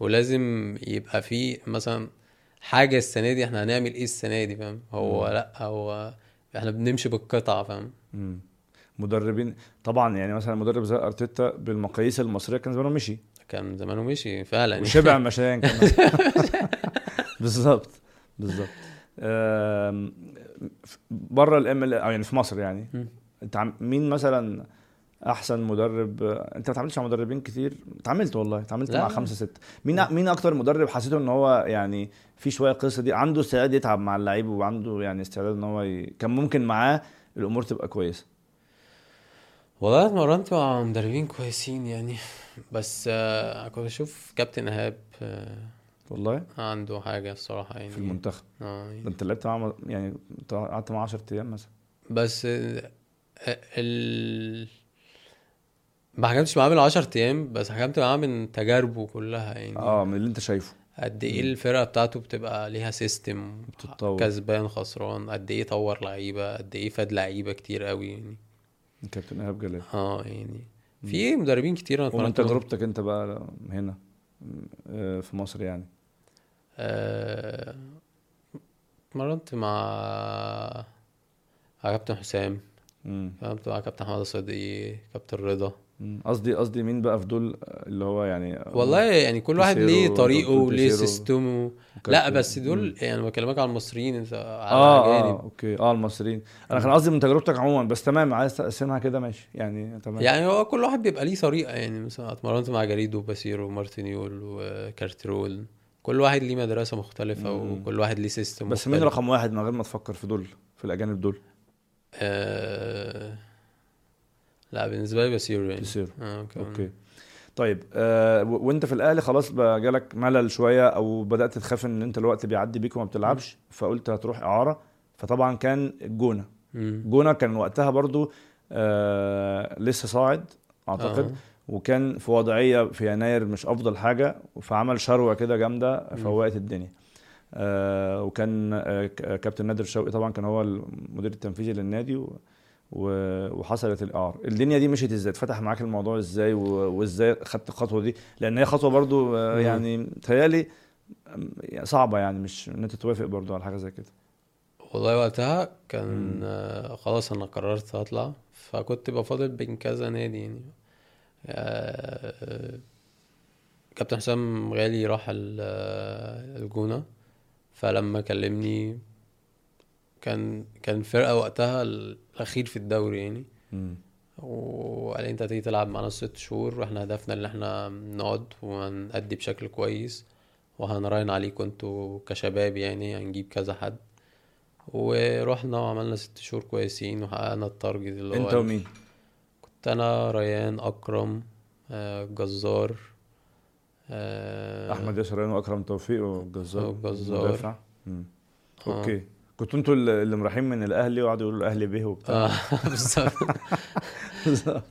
ولازم يبقى فيه مثلا حاجه السنه دي احنا هنعمل ايه السنه دي فاهم. هو لا هو احنا بنمشي بالقطعه فاهم. مدربين طبعا يعني مثلا مدرب زي ارتيتا بالمقاييس المصريه كان زمانه مشي كان زمانه مشي فعلا وشبع مشايان كمان بالظبط بالظبط. بره الام ال يعني في مصر يعني انت مين مثلا احسن مدرب انت ما تعاملتش مع مدربين كتير تعاملت والله تعاملت مع خمسة ستة مين أ... مين اكتر مدرب حسيته ان هو يعني في شويه قصه دي عنده استعداد يتعب مع اللعيب وعنده يعني استعداد ان هو ي... كان ممكن معاه الامور تبقى كويسه والله اتمرنت مع مدربين كويسين يعني، بس آه كنت اشوف كابتن ايهاب آه والله عنده حاجه الصراحه يعني في المنتخب. اه يعني انت لعبت مع يعني قعدت مع عشرة ايام مثلا، بس آه ال ما حكمتش معاه من عشرة ايام، بس حكمت معاه من تجاربه كلها يعني. اه من اللي انت شايفه قد ايه الفرقه بتاعته بتبقى ليها سيستم، كسبان خسران، قد ايه طور لعيبه، قد ايه فاد لعيبه كتير قوي يعني. كابتن ايهاب جلال اه يعني في مدربين كتير انا اتمرنت. وانت تجربتك انت بقى هنا في مصر يعني اتمرنت آه... مع كابتن حسام، فهمت، مع كابتن احمد صديقي، كابتن رضا. قصدي قصدي مين بقى في دول اللي هو يعني والله يعني كل واحد ليه طريقه وليه سيستمه. لا بس دول يعني بكلمك على المصريين انت على آه جانب. اه اوكي اه المصريين انا كان قصدي من تجربتك عموما، بس تمام عايز تقسمها كده ماشي يعني تمام. يعني هو كل واحد بيبقى ليه طريقه يعني، مثلا اتمرنت مع جريدو وباسيرو ومارتينيول وكارترون، كل واحد ليه مدرسه مختلفه وكل واحد ليه سيستم. بس مين رقم واحد من غير ما تفكر في دول في الاجانب دول؟ آه لا بالنسبه لي بسيرو يعني. بسيرو آه، اوكي, أوكي. طيب آه، وانت في الاهلي خلاص بقى جالك ملل شويه او بدات تخاف ان انت الوقت بيعدي بيك وما بتلعبش، فقلت هتروح اعاره، فطبعا كان الجونه مم. جونه كان وقتها برضو آه، لسه صاعد اعتقد آه. وكان في وضعيه في يناير مش افضل حاجه، فعمل شروه كده جامده فوقت الدنيا آه، وكان آه، كابتن نادر الشوقي طبعا كان هو المدير التنفيذي للنادي و وحصلت الإعارة. الدنيا دي مشيت ازاي؟ اتفتح معاك الموضوع ازاي وازاي خدت الخطوه دي؟ لان هي خطوه برضو يعني تهيالي صعبه يعني، مش ان انت توافق برضو على حاجه زي كده. والله وقتها كان مم. خلاص انا قررت اطلع، فكنت بفاضل بين كذا نادي يعني. كابتن حسام غالي راح الجونه، فلما كلمني كان كان فرقه وقتها الاخير في الدوري يعني امم وقال لي انت هتيجي تلعب معانا ست شهور، واحنا هدفنا ان احنا نقعد ونأدي بشكل كويس وهنراهن عليكم انتوا كشباب يعني، هنجيب كذا حد. ورحنا وعملنا ست شهور كويسين وحققنا التارجت اللي هو انت ومين؟ كنت انا ريان اكرم آه، جزار آه، احمد ياسر، ريان واكرم توفيق وجزار وجزار امم اوكي. كنت انتوا اللي مرحين من الاهلي وقعدوا يقولوا الاهلي به وبتاع بالظبط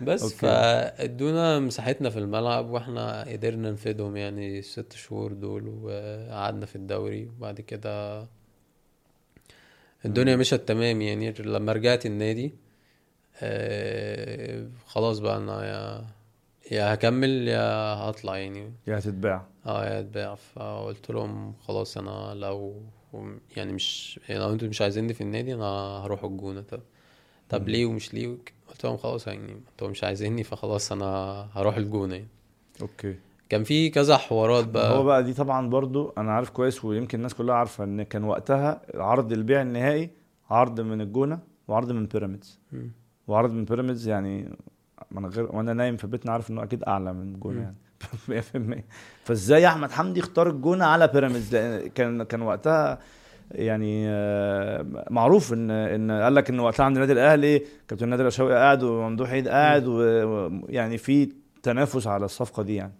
بس فادونا مساحتنا في الملعب واحنا قدرنا نفيدهم يعني الست شهور دول، وقعدنا في الدوري. وبعد كده الدنيا مشت تمام يعني. لما رجعت النادي آه خلاص بقى انا يا يا هكمل يا هطلع يعني، يا هتتباع اه يا هتباع. فقلت لهم خلاص انا لو يعني مش لو انتوا مش عايزيني في النادي انا هروح الجونه. طب طب ليه ومش ليه؟ قلت لهم خلاص يعني انتوا مش عايزيني فخلاص انا هروح الجونه يعني. اوكي كان في كذا حوارات بقى. هو بقى دي طبعا برضو انا عارف كويس ويمكن الناس كلها عارفه ان كان وقتها عرض البيع النهائي عرض من الجونه وعرض من بيراميدز، وعرض من بيراميدز يعني من غير وانا نايم في بيتنا عارف انه اكيد اعلى من الجونه يعني مية في المية. فازاي احمد حمدي اختار الجونه على بيراميدز؟ كان كان وقتها يعني معروف ان ان قال لك ان وقتها عند النادي الاهلي كابتن نادر الشوقي قاعد وممدوح عيد قاعد، ويعني في تنافس على الصفقه دي يعني.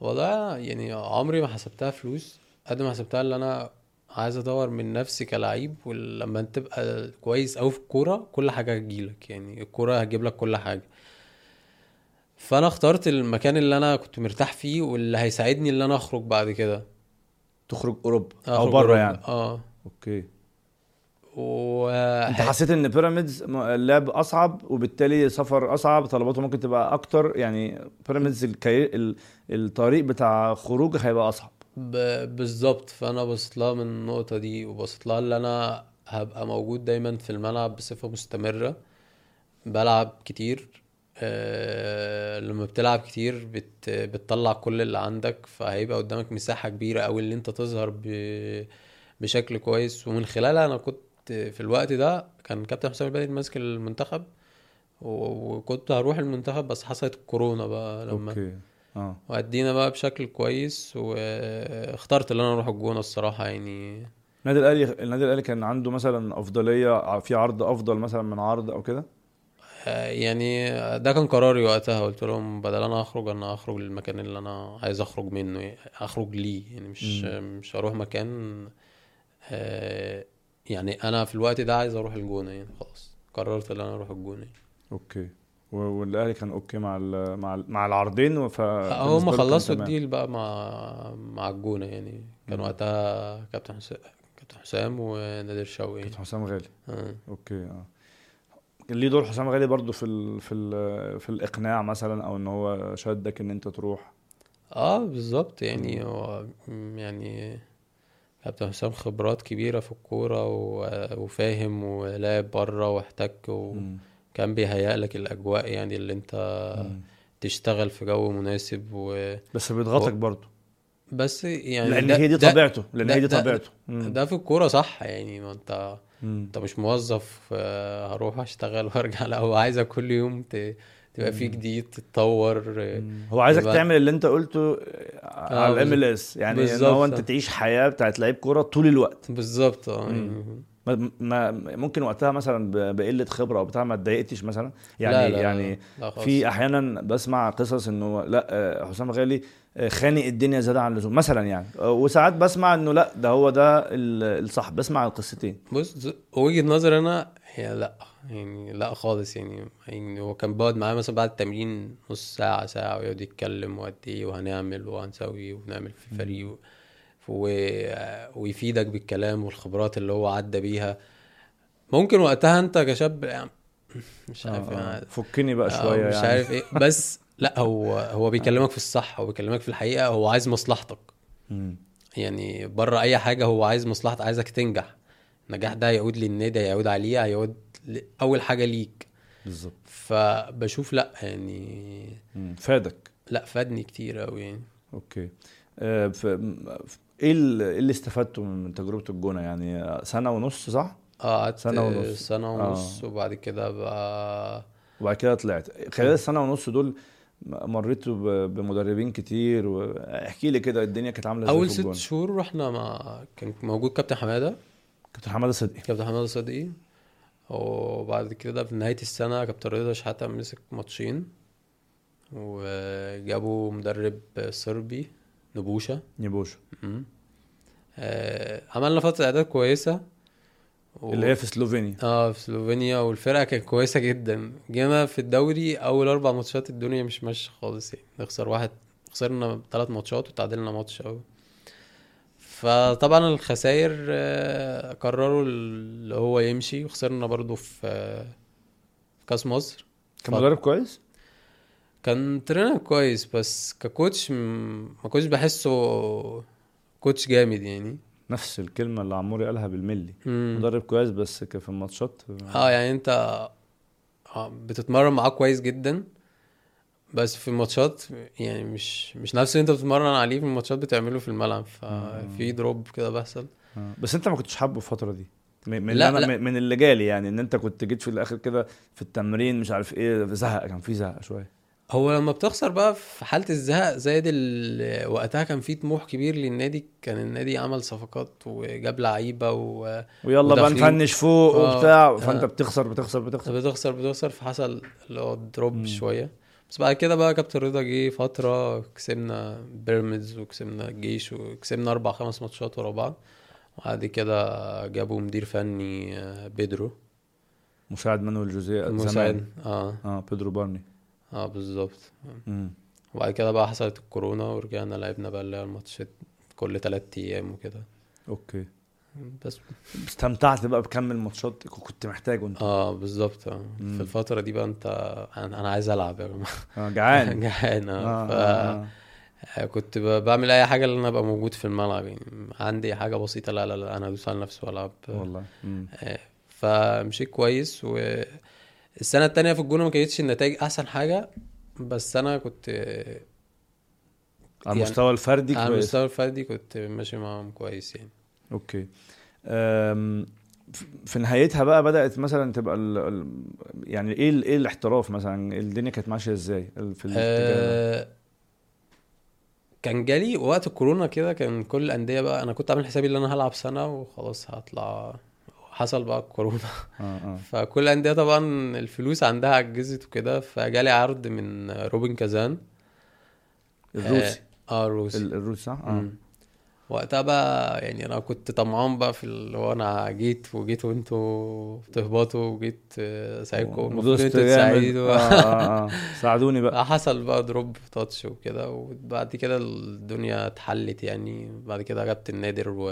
والله يعني عمري ما حسبتها فلوس قد ما حسبتها اللي انا عايز ادور من نفسي كلاعب، ولما انت تبقى كويس قوي في الكوره كل حاجه هتجيلك يعني، الكوره هتجيب لك كل حاجه. فانا اخترت المكان اللي انا كنت مرتاح فيه واللي هيساعدني اللي انا اخرج بعد كده. تخرج اوروبا او بره يعني اه اوكي. و... انت حسيت ان بيراميدز اللعب اصعب وبالتالي سفر اصعب، طلباته ممكن تبقى اكتر يعني. بيراميدز الكي... الطريق بتاع خروج هيبقى اصعب ب... بالظبط. فانا بصيت لها من النقطه دي، وبصيت لها اللي انا هبقى موجود دايما في الملعب بصفه مستمره، بلعب كتير أه لما بتلعب كتير بت بتطلع كل اللي عندك، فهيبقى قدامك مساحة كبيرة او اللي انت تظهر بشكل كويس. ومن خلالها انا كنت في الوقت ده كان كابتن حسام البدري ماسك المنتخب، وكنت هروح المنتخب بس حصلت الكورونا بقى لما أوكي. اه وادينا بقى بشكل كويس، واخترت ان انا اروح الجونة الصراحة يعني. النادي الاهلي النادي الاهلي كان عنده مثلا افضلية في عرض افضل مثلا من عرض او كده يعني ده كان قراري وقتها, قلت لهم بدل انا اخرج انا اخرج للمكان اللي انا عايز اخرج منه, اخرج ليه يعني, مش م. مش هروح مكان يعني انا في الوقت ده عايز اروح الجونه يعني, خلاص قررت ان انا اروح الجونه. اوكي, والاهلي كان اوكي مع مع مع العرضين, ف هم خلصوا الديل بقى مع مع الجونه يعني, كان وقتها كابتن حسام كابتن حسام ونادر شوقي, كابتن حسام غالي. آه. اوكي. اه ليه دور حسام غالي برضو في ال في ال في الاقناع مثلا, او ان هو شدك ان انت تروح؟ اه بالظبط يعني, هو يعني كابتن حسام خبرات كبيره في الكوره وفاهم ولعب بره واحتك, وكان بيهيئ لك الاجواء يعني اللي انت م. تشتغل في جو مناسب و... بس بيضغطك و... برضو, بس يعني لان هي دي طبيعته, لان هي دي طبيعته ده, ده في الكوره صح يعني, ما انت انت مش موظف هروح اشتغل وارجع, لا هو عايزك كل يوم تبقى فيه جديد تتطور, هو عايزك تعمل اللي انت قلته على الام ال اس يعني, ان هو انت تعيش حياه بتاعت لعيب كوره طول الوقت. بالظبط. ما ممكن وقتها مثلا بقله خبره او بتاع ما اتضايقتش مثلا يعني؟ لا لا يعني لا, في احيانا بسمع قصص انه لا حسام غالي خانق الدنيا زاد عن اللزوم مثلا يعني, وساعات بسمع انه لا ده هو ده الصح, بسمع القصتين. بص وجهه نظر انا هي لا يعني لا خالص يعني, يعني هو كان بقعد معايا مثلا بعد التمرين نص ساعه ساعه ويقعد يتكلم وقد ايه وهنعمل وهنسوي ونعمل في الفريق ويفيدك بالكلام والخبرات اللي هو عدى بيها. ممكن وقتها انت كشاب يعني مش عارف يعني فكني بقى شويه مش يعني. عارف ايه بس لا هو هو بيكلمك في الصح, هو بيكلمك في الحقيقه, هو عايز مصلحتك يعني بره اي حاجه, هو عايز مصلحتك, عايزك تنجح, النجاح ده هيعود للنادي, هيعود عليه, هيعود اول حاجه ليك. بالظبط. فبشوف لا يعني فادك. لا فادني كتير قوي يعني. اوكي. أه ف... ايه اللي استفدته من تجربه الجونه يعني؟ سنه ونص صح؟ اه سنه ونص سنه ونص آه. وبعد كده بقى وبعد كده طلعت. خلال السنه ونص دول مريت بمدربين كتير, واحكي لي كده الدنيا كانت عامله ازاي؟ اول ست شهور رحنا مع كان موجود كابتن حماده كابتن حماده صدقي كابتن حماده صدقي وبعد كده في نهايه السنه كابتن رضا شحاته مسك ماتشين, وجابوا مدرب صربي نبوشه نبوشه امم آه، عملنا فتره اعداد كويسه و... اللي هي في سلوفينيا. اه في سلوفينيا, والفرقه كانت كويسه جدا. جينا في الدوري اول اربع ماتشات الدنيا مش ماشيه خالص يعني, نخسر واحد, خسرنا ثلاث ماتشات وتعادلنا ماتش قوي. فطبعا الخسائر آه، قرروا اللي هو يمشي, وخسرنا برضو في آه، في كاس مصر. كان مدرب كويس, كان ترينر كويس, بس ككوتش ما كنتش بحسه كوتش جامد يعني. نفس الكلمه اللي عموري قالها بالملي, مدرب كويس بس في الماتشات اه يعني انت بتتمرن معاه كويس جدا, بس في الماتشات يعني مش مش نفس اللي انت بتتمرن عليه في الماتشات بتعمله في الملعب, ففي دروب كده بيحصل. بس انت ما كنتش حابه الفتره دي من لا أنا لا. من اللي جالي يعني ان انت كنت جيت في الاخر كده في التمرين مش عارف ايه, زهق, كان في زهق شويه. هو لما بتخسر بقى في حالة الزهق زي دي, وقتها كان في طموح كبير للنادي, كان النادي عمل صفقات وجاب لعيبة و... ويلا بقى نفنش فوق آه وبتاع, فانت بتخسر بتخسر بتخسر بتخسر بتخسر فحصل اللي هو دروب شوية. بس بعد كده بقى كابتن رضا جه فترة, كسبنا بيراميدز وكسبنا الجيش وكسبنا أربع خمس ماتشات ورا بعض, وبعد كده جابوا مدير فني بيدرو مساعد مانويل جوزيه مساعد اه اه بيدرو بارني اه بالظبط. وبعد كده بقى حصلت الكورونا ورجعنا لعبنا بقى الماتشات كل ثلاثة ايام وكده. اوكي. بس استمتعت بقى بكمل ماتشات كنت محتاجه انت؟ اه بالظبط. في الفتره دي بقى انت انا عايز العب يا جماعه, اه جعان جعان اه, آه, آه كنت بعمل اي حاجه اللي انا ابقى موجود في الملعب يعني, عندي حاجه بسيطه لا لا, لا انا ادوس على نفسي والعب والله. آه فمشيت كويس. و السنه الثانيه في الجونه ما كانتش النتائج احسن حاجه, بس انا كنت على يعني المستوى الفردي كويس, على المستوى الفردي كنت ماشي معاهم كويس يعني. اوكي. في نهايتها بقى بدات مثلا تبقى ال يعني ايه ايه الاحتراف مثلا, الدنيا كانت ماشيه ازاي في الاتجاه؟ كان جالي وقت الكورونا كده, كان كل الانديه بقى انا كنت عامل حسابي ان انا هلعب سنه وخلاص هطلع حصل بقى الكورونا فكل الأندية طبعا الفلوس عندها عجزت وكده. فجالي عرض من روبن كازان الروسي اه الروسي الروسي صح اه وقتها بقى. يعني انا كنت طمعان بقى في اللي هو انا جيت وجيت وانتوا تهبطوا وجيت ساعدكم المفروض تساعدوا اه ساعدوني بقى. حصل بقى دروب تاتش وكده وبعد كده الدنيا اتحلت يعني. بعد كده جبت النادر و...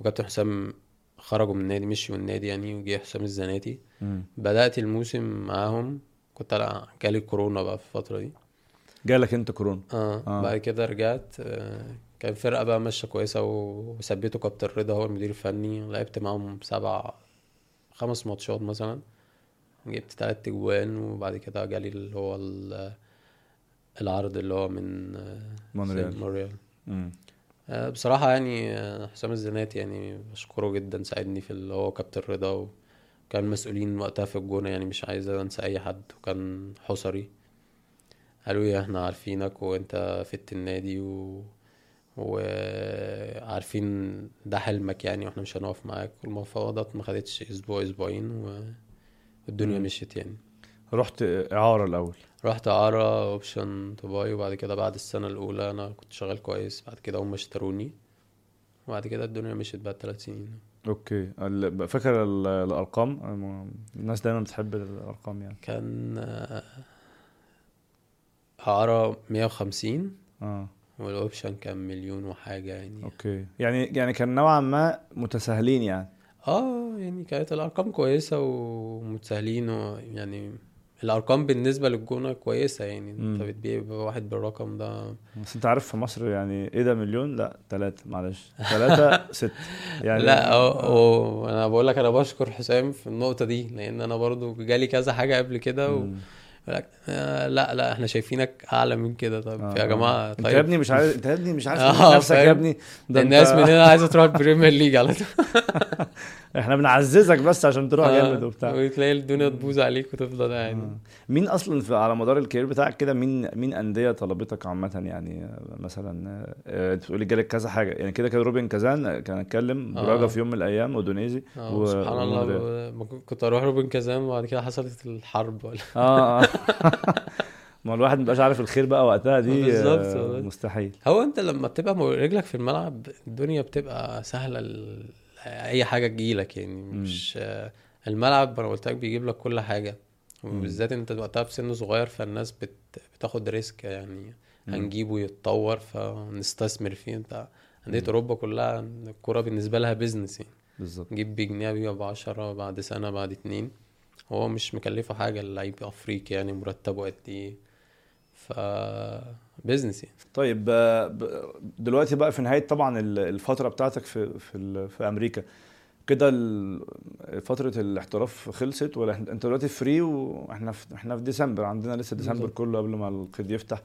وكابتن حسام خرجوا من النادي مشوا من النادي يعني. وجي حسام الزناتي م. بدأت الموسم معاهم. كنت انا جالي كورونا بقى في الفترة دي. جالك انت كورونا اه, آه. بعد كده رجعت آه. كان فرقة بقى ماشية كويسة وثبتوا كابتن رضا هو المدير الفني. لعبت معهم سبع خمس ماتشات مثلا جبت ثلاث اجوان. وبعد كده جالي اللي هو العرض اللي هو من مونريال. بصراحة يعني حسام الزناتي يعني بشكره جدا ساعدني في اللي هو كابتن رضا. وكان مسؤولين وقتها في الجونة يعني مش عايز انسى اي حد. وكان حصري قالوا يا احنا عارفينك وانت فت النادي و وعارفين ده حلمك يعني واحنا مش هنقف معاك. والمفاوضات ما خدتش اسبوع اسبوعين والدنيا مشيت يعني. رحت اعاره الاول رحت اعاره اوبشن دبي. وبعد كده بعد السنه الاولى انا كنت شغال كويس. بعد كده هم اشتروني وبعد كده الدنيا مشيت بعد ثلاث سنين. اوكي فاكر الارقام؟ الناس دايما بتحب الارقام يعني. كان اعاره مية وخمسين اه والاوبشن كان مليون وحاجه يعني. اوكي يعني يعني كان نوعا ما متساهلين يعني اه يعني كانت الارقام كويسه ومتساهلين يعني. الارقام بالنسبه للجونه كويسه يعني. انت بتبيع واحد بالرقم ده بس انت عارف في مصر يعني ايه ده مليون؟ لا ثلاثة معلش ثلاثة ست يعني لا أو انا بقول لك انا بشكر حسام في النقطه دي لان انا برضو جالي كذا حاجه قبل كده و... لا لا احنا شايفينك اعلى من كده. طب آه. يا جماعه طيب انت يا ابني مش عايز انت يا ابني مش عايز آه نفسك يا ابني. ده الناس مننا عايزه تروح البريمير ليج على طول احنا بنعززك بس عشان تروح آه. جامد وبتاع وتلاقي الدنيا تبوظ عليك وتفضل يعني آه. مين اصلا على مدار الكارير بتاعك كده مين مين انديه طلبتك عامه يعني؟ مثلا تقول لي جالك كذا حاجه يعني كده كده. روبين كازان كان اتكلم براجا آه. في يوم من الايام ودونيزي آه. و... سبحان الله ب... كنت اروح روبين كازان وبعد كده حصلت الحرب ولا اه ما الواحد مبقاش عارف الخير بقى وقتها دي مستحيل. هو انت لما بتبقى رجلك في الملعب الدنيا بتبقى سهله ال... اي حاجه تجيلك يعني. مش الملعب انا قلت لك بيجيب لك كل حاجه وبالذات انت وقتها في سن صغير فالناس بت... بتاخد ريسك يعني. هنجيبه يتطور فنستثمر فيه. انت انديه اوروبا كلها الكوره بالنسبه لها بيزنس يعني. بالظبط جيب بجنيه بيبقى بعشرة بعد سنه بعد اتنين. هو مش مكلفه حاجه اللعيب افريقي يعني مرتبه قد ايه ف بزنس يعني. طيب دلوقتي بقى في نهايه طبعا الفتره بتاعتك في في في امريكا كده فتره الاحتراف خلصت ولا انت دلوقتي فري؟ واحنا في احنا في ديسمبر عندنا لسه ديسمبر كله قبل ما القيد يفتح.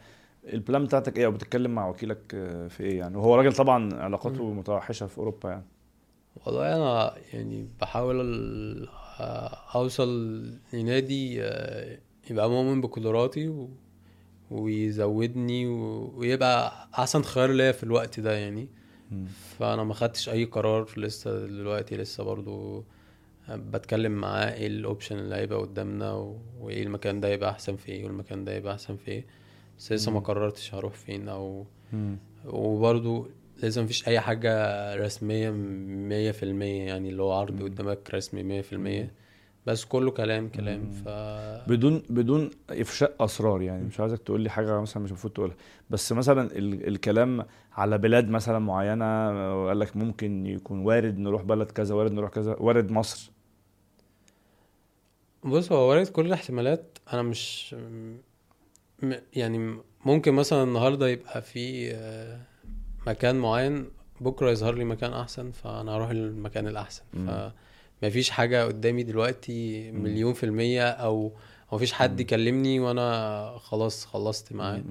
البلان بتاعتك ايه وبتتكلم مع وكيلك في ايه يعني؟ وهو راجل طبعا علاقاته م. متوحشه في اوروبا يعني. والله انا يعني بحاول اوصل لنادي يبقى مؤمن بقدراتي و... ويزودني و... ويبقى احسن خيار ليا في الوقت ده يعني. م. فانا ما خدتش اي قرار لسه دلوقتي. لسه برضو بتكلم معاه ايه الاوبشن اللي هيبقى قدامنا و... وايه المكان ده يبقى احسن في ايه والمكان ده يبقى احسن في ايه. بس لسه ما قررتش هروح فين او م. وبرضو لازم مفيش اي حاجه رسميه مية في المية يعني. اللي هو عرض قدامك رسمي مية في المية بس كله كلام كلام ف... بدون بدون افشاء اسرار يعني. مش عايزك تقول لي حاجه مثلا مش المفروض تقولها بس مثلا ال... الكلام على بلاد مثلا معينه وقال لك ممكن يكون وارد نروح بلد كذا وارد نروح كذا وارد مصر. بص هو وارد كل الاحتمالات. انا مش م... يعني ممكن مثلا النهارده يبقى في مكان معين بكره يظهر لي مكان احسن فانا هروح للمكان الاحسن. ف ما فيش حاجه قدامي دلوقتي مليون في الميه او ما فيش حد يكلمني وانا خلاص خلصت معاه.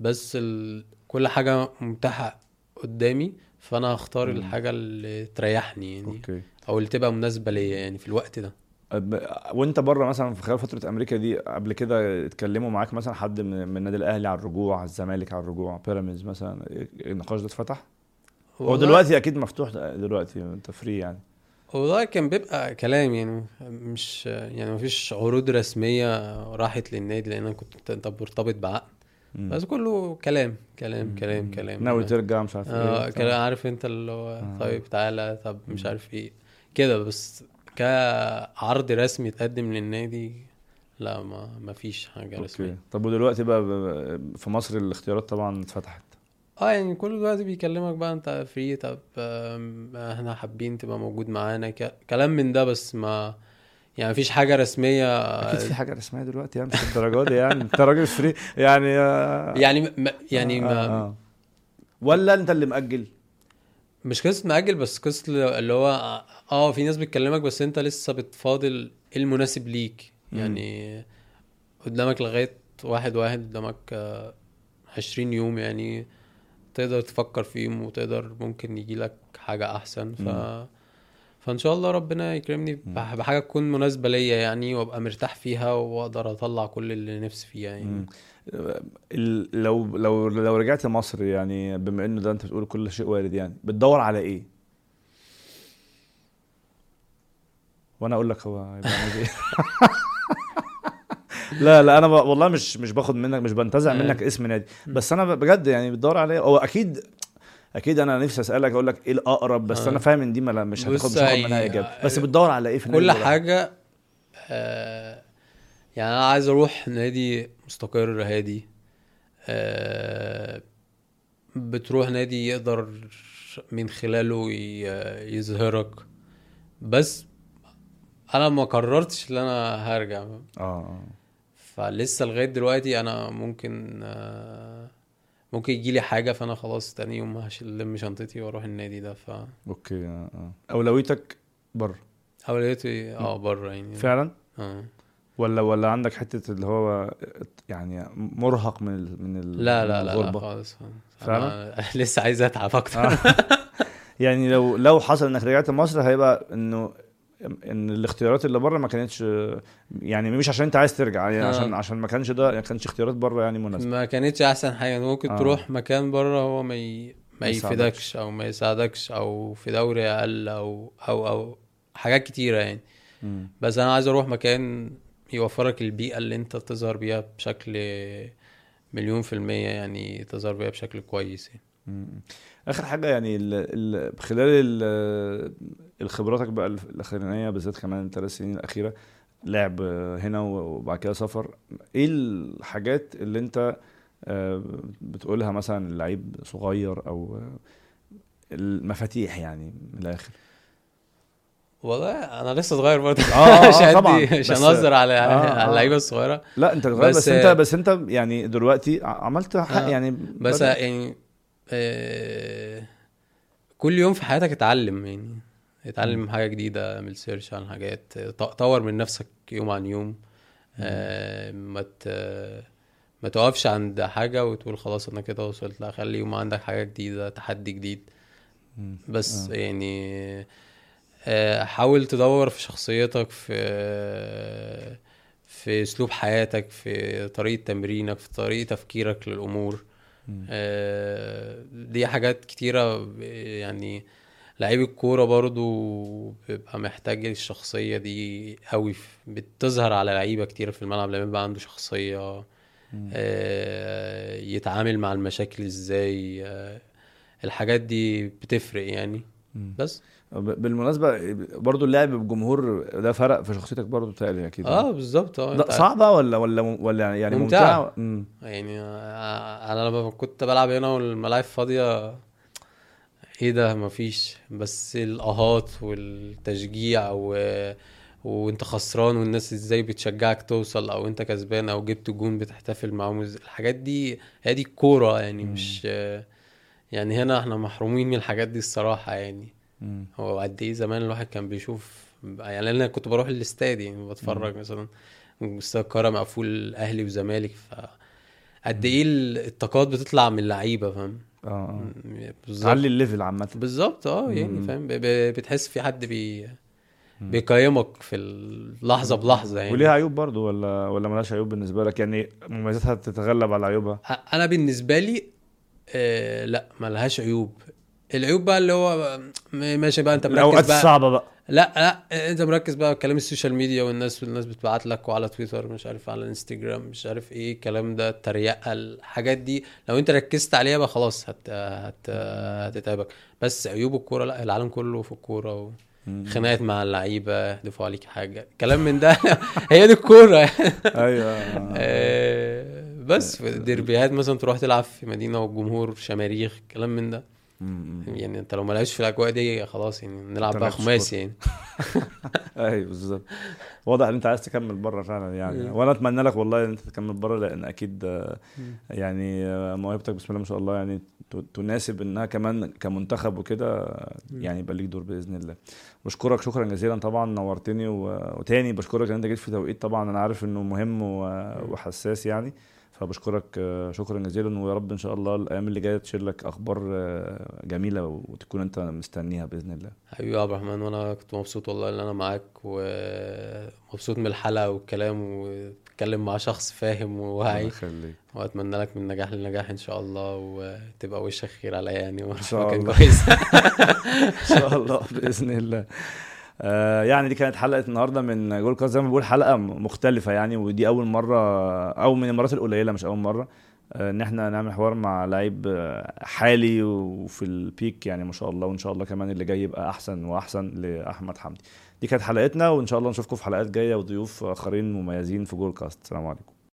بس ال... كل حاجه متاحه قدامي فانا هختار الحاجه اللي تريحني يعني. أوكي. او اللي تبقى مناسبه ليا يعني في الوقت ده. وانت بره مثلا في خلال فتره امريكا دي قبل كده اتكلموا معاك مثلا حد من النادي الاهلي على الرجوع على الزمالك على الرجوع بيراميدز مثلا؟ النقاش ده اتفتح؟ هو دلوقتي اكيد مفتوح دلوقتي انت فري يعني. والله كان بيبقى كلام يعني مش يعني مفيش عروض رسمية راحت للنادي لأن أنا كنت مرتبط بعقد, بس كله كلام كلام مم. كلام كلام ناوي ترجع مش عارف آه ايه آه عارف انت اللي هو آه. طيب تعالى طب مش عارف ايه كده, بس كعرض رسمي تقدم للنادي لا ما مفيش حاجة رسمية. طب ودلوقتي بقى في مصر الاختيارات طبعا اتفتحت اه يعني كل دلوقتي بيكلمك بقى انت فري, طب احنا حابين تبقى موجود معانا كلام من ده, بس ما يعني مفيش حاجة رسمية. أكيد في حاجة رسمية دلوقتي يعني مش الدرجات دي يعني انت راجل فري يعني يعني م- يعني آه آه آه. ولا انت اللي مأجل؟ مش قصة مأجل, بس قصة اللي هو اه في ناس بتكلمك بس انت لسه بتفاضل المناسب ليك يعني م. قدامك لغاية واحد واحد قدامك عشرين يوم يعني تقدر تفكر فيهم وتقدر ممكن يجي لك حاجة احسن. ف م. فان شاء الله ربنا يكرمني بحاجه تكون مناسبه ليا يعني وابقى مرتاح فيها واقدر اطلع كل اللي نفسي فيها يعني. لو لو لو رجعت مصر يعني بما انه ده انت بتقول كل شيء وارد يعني بتدور على ايه؟ وانا اقول لك هو لا لا انا والله مش مش باخد منك مش بنتزع منك اسم نادي, بس انا بجد يعني بتدور على ايه؟ هو اكيد اكيد انا نفسي اسالك اقول لك ايه الاقرب, بس آه. انا فاهم ان دي ما مش هتاخد مش هاخد منها اجابه, بس بتدور على ايه في كل حاجه آه يعني انا عايز اروح نادي مستقر هادي آه بتروح نادي يقدر من خلاله يظهرك, بس انا ما قررتش ان انا هرجع اه فلسه لغايه دلوقتي انا ممكن آه ممكن يجي لي حاجه فانا خلاص تاني يوم هشلم شنطتي واروح النادي ده. ف اوكي اه اه اولويتك بره؟ اولويتي اه بره يعني فعلا اه ولا ولا عندك حته اللي هو يعني مرهق من ال... من الغربه؟ لا لا لا, لا خالص فعلا لسه عايز اتعب اكتر آه. يعني لو لو حصل انك رجعت مصر هيبقى انه ان الاختيارات اللي بره ما كانتش يعني مش عشان انت عايز ترجع يعني آه. عشان عشان ما كانش ده ما كانش اختيارات بره يعني مناسبه, ما كانتش احسن حاجه. ممكن آه. تروح مكان بره هو ما ي... ما يفيدكش او ما يساعدكش او في دوري اقل او او او حاجات كتيره يعني م. بس انا عايز اروح مكان يوفرك البيئه اللي انت تظهر بيها بشكل مليون في المية يعني تظهر بيها بشكل كويس يعني. م. اخر حاجه يعني ال ال خلال ال الخبراتك بقى الاخرانيه بالذات كمان ثلاث سنين الاخيره لعب هنا وبعد كده سفر, ايه الحاجات اللي انت بتقولها مثلا لعيب صغير او المفاتيح يعني من الاخر؟ والله انا لسه صغير برضه اه, آه طبعا مش هنظر على آه على اللعيبه الصغيره. لا انت صغير بس, بس انت بس انت يعني دلوقتي عملت حق آه يعني بس بدأ. يعني آه كل يوم في حياتك اتعلم يعني اتعلم م. حاجه جديده, اعمل سيرش عن حاجات, طور من نفسك يوم عن يوم آه ما ما توقفش عند حاجه وتقول خلاص انا كده وصلت, لا خلي يوم عندك حاجه جديده تحدي جديد بس آه. يعني آه حاول تدور في شخصيتك في آه في اسلوب حياتك في طريقه تمرينك في طريقه تفكيرك للامور آه دي حاجات كتيره يعني. لعيب الكورة برضو بيبقى محتاج الشخصية دي قوي, بتظهر على لعيبة كتير في الملعب لما يبقى عنده شخصية آه يتعامل مع المشاكل ازاي آه الحاجات دي بتفرق يعني م. بس بالمناسبة برضو اللعب بجمهور ده فرق في شخصيتك برضو تقريبا اكيد اه بالظبط اه صعبة ولا ولا ولا يعني ممتعة, ممتعة. يعني انا لما كنت بلعب هنا والملاعب فاضية ايه ده مفيش, بس الاهات والتشجيع و... وانت خسران والناس ازاي بتشجعك توصل او انت كسبان او جبت جون بتحتفل معهم, الحاجات دي هي دي الكوره يعني م. مش يعني هنا احنا محرومين من الحاجات دي الصراحه يعني م. هو قد ايه زمان الواحد كان بيشوف يعني انا كنت بروح الاستاد يعني بتفرج م. مثلا استاد القاهره مقفول اهلي وزمالك, ف قد ايه الطاقات بتطلع من اللعيبه فاهم اه تعلي الليفل عامه بالظبط اه يعني فاهم بتحس في حد بي بيقيمك في اللحظه بلحظه يعني. وليها عيوب برضه ولا ولا مالهاش عيوب بالنسبه لك يعني مميزاتها تتغلب على عيوبها؟ انا بالنسبه لي آه لا مالهاش عيوب العيوب بقى اللي هو ماشي بقى انت مركز بقى صعبه بقى لا لا انت مركز بقى كلام السوشيال ميديا والناس والناس بتبعت لك وعلى تويتر مش عارف على انستجرام مش عارف ايه الكلام ده التريقه الحاجات دي لو انت ركزت عليها بقى خلاص هت هت هتتعبك. بس عيوب الكوره لا العالم كله في الكوره وخناقات مع اللعيبه يدفعوا عليك حاجه كلام من ده هي دي الكوره ايوه بس في الديربيات مثلا تروح تلعب في مدينه والجمهور شماريخ كلام من ده يعني انت لو ما لعبش في الاجواء دي خلاص يعني نلعب بقى خماسي يعني ايوه بالظبط واضح ان انت عايز تكمل بره فعلا يعني وانا اتمنى لك والله ان انت تكمل بره لان اكيد يعني موهبتك بسم الله ما شاء الله يعني تناسب انها كمان كمنتخب وكده يعني يبقى ليك دور باذن الله. بشكرك شكرا جزيلا طبعا نورتني وتاني بشكرك ان انت جيت في توقيت طبعا انا عارف انه مهم وحساس يعني فبشكرك شكرا جزيلا ويا رب ان شاء الله الايام اللي جايه تشير لك اخبار جميله وتكون انت مستنيها باذن الله. حبيبي عبد الرحمن وانا كنت مبسوط والله ان انا معاك ومبسوط من الحلقه والكلام واتكلم مع شخص فاهم وواعي واتمنى لك من نجاح لنجاح ان شاء الله وتبقى وشك خير عليا يعني وكان كويس ان شاء الله باذن الله. يعني دي كانت حلقة النهاردة من جول كاست زي ما بقول حلقة مختلفة يعني ودي أول مرة أو من المرات القليلة مش أول مرة إن احنا نعمل حوار مع لعيب حالي وفي البيك يعني ما شاء الله وإن شاء الله كمان اللي جاي يبقى أحسن وأحسن لأحمد حمدي. دي كانت حلقتنا وإن شاء الله نشوفكم في حلقات جاية وضيوف آخرين مميزين في جول كاست. السلام عليكم.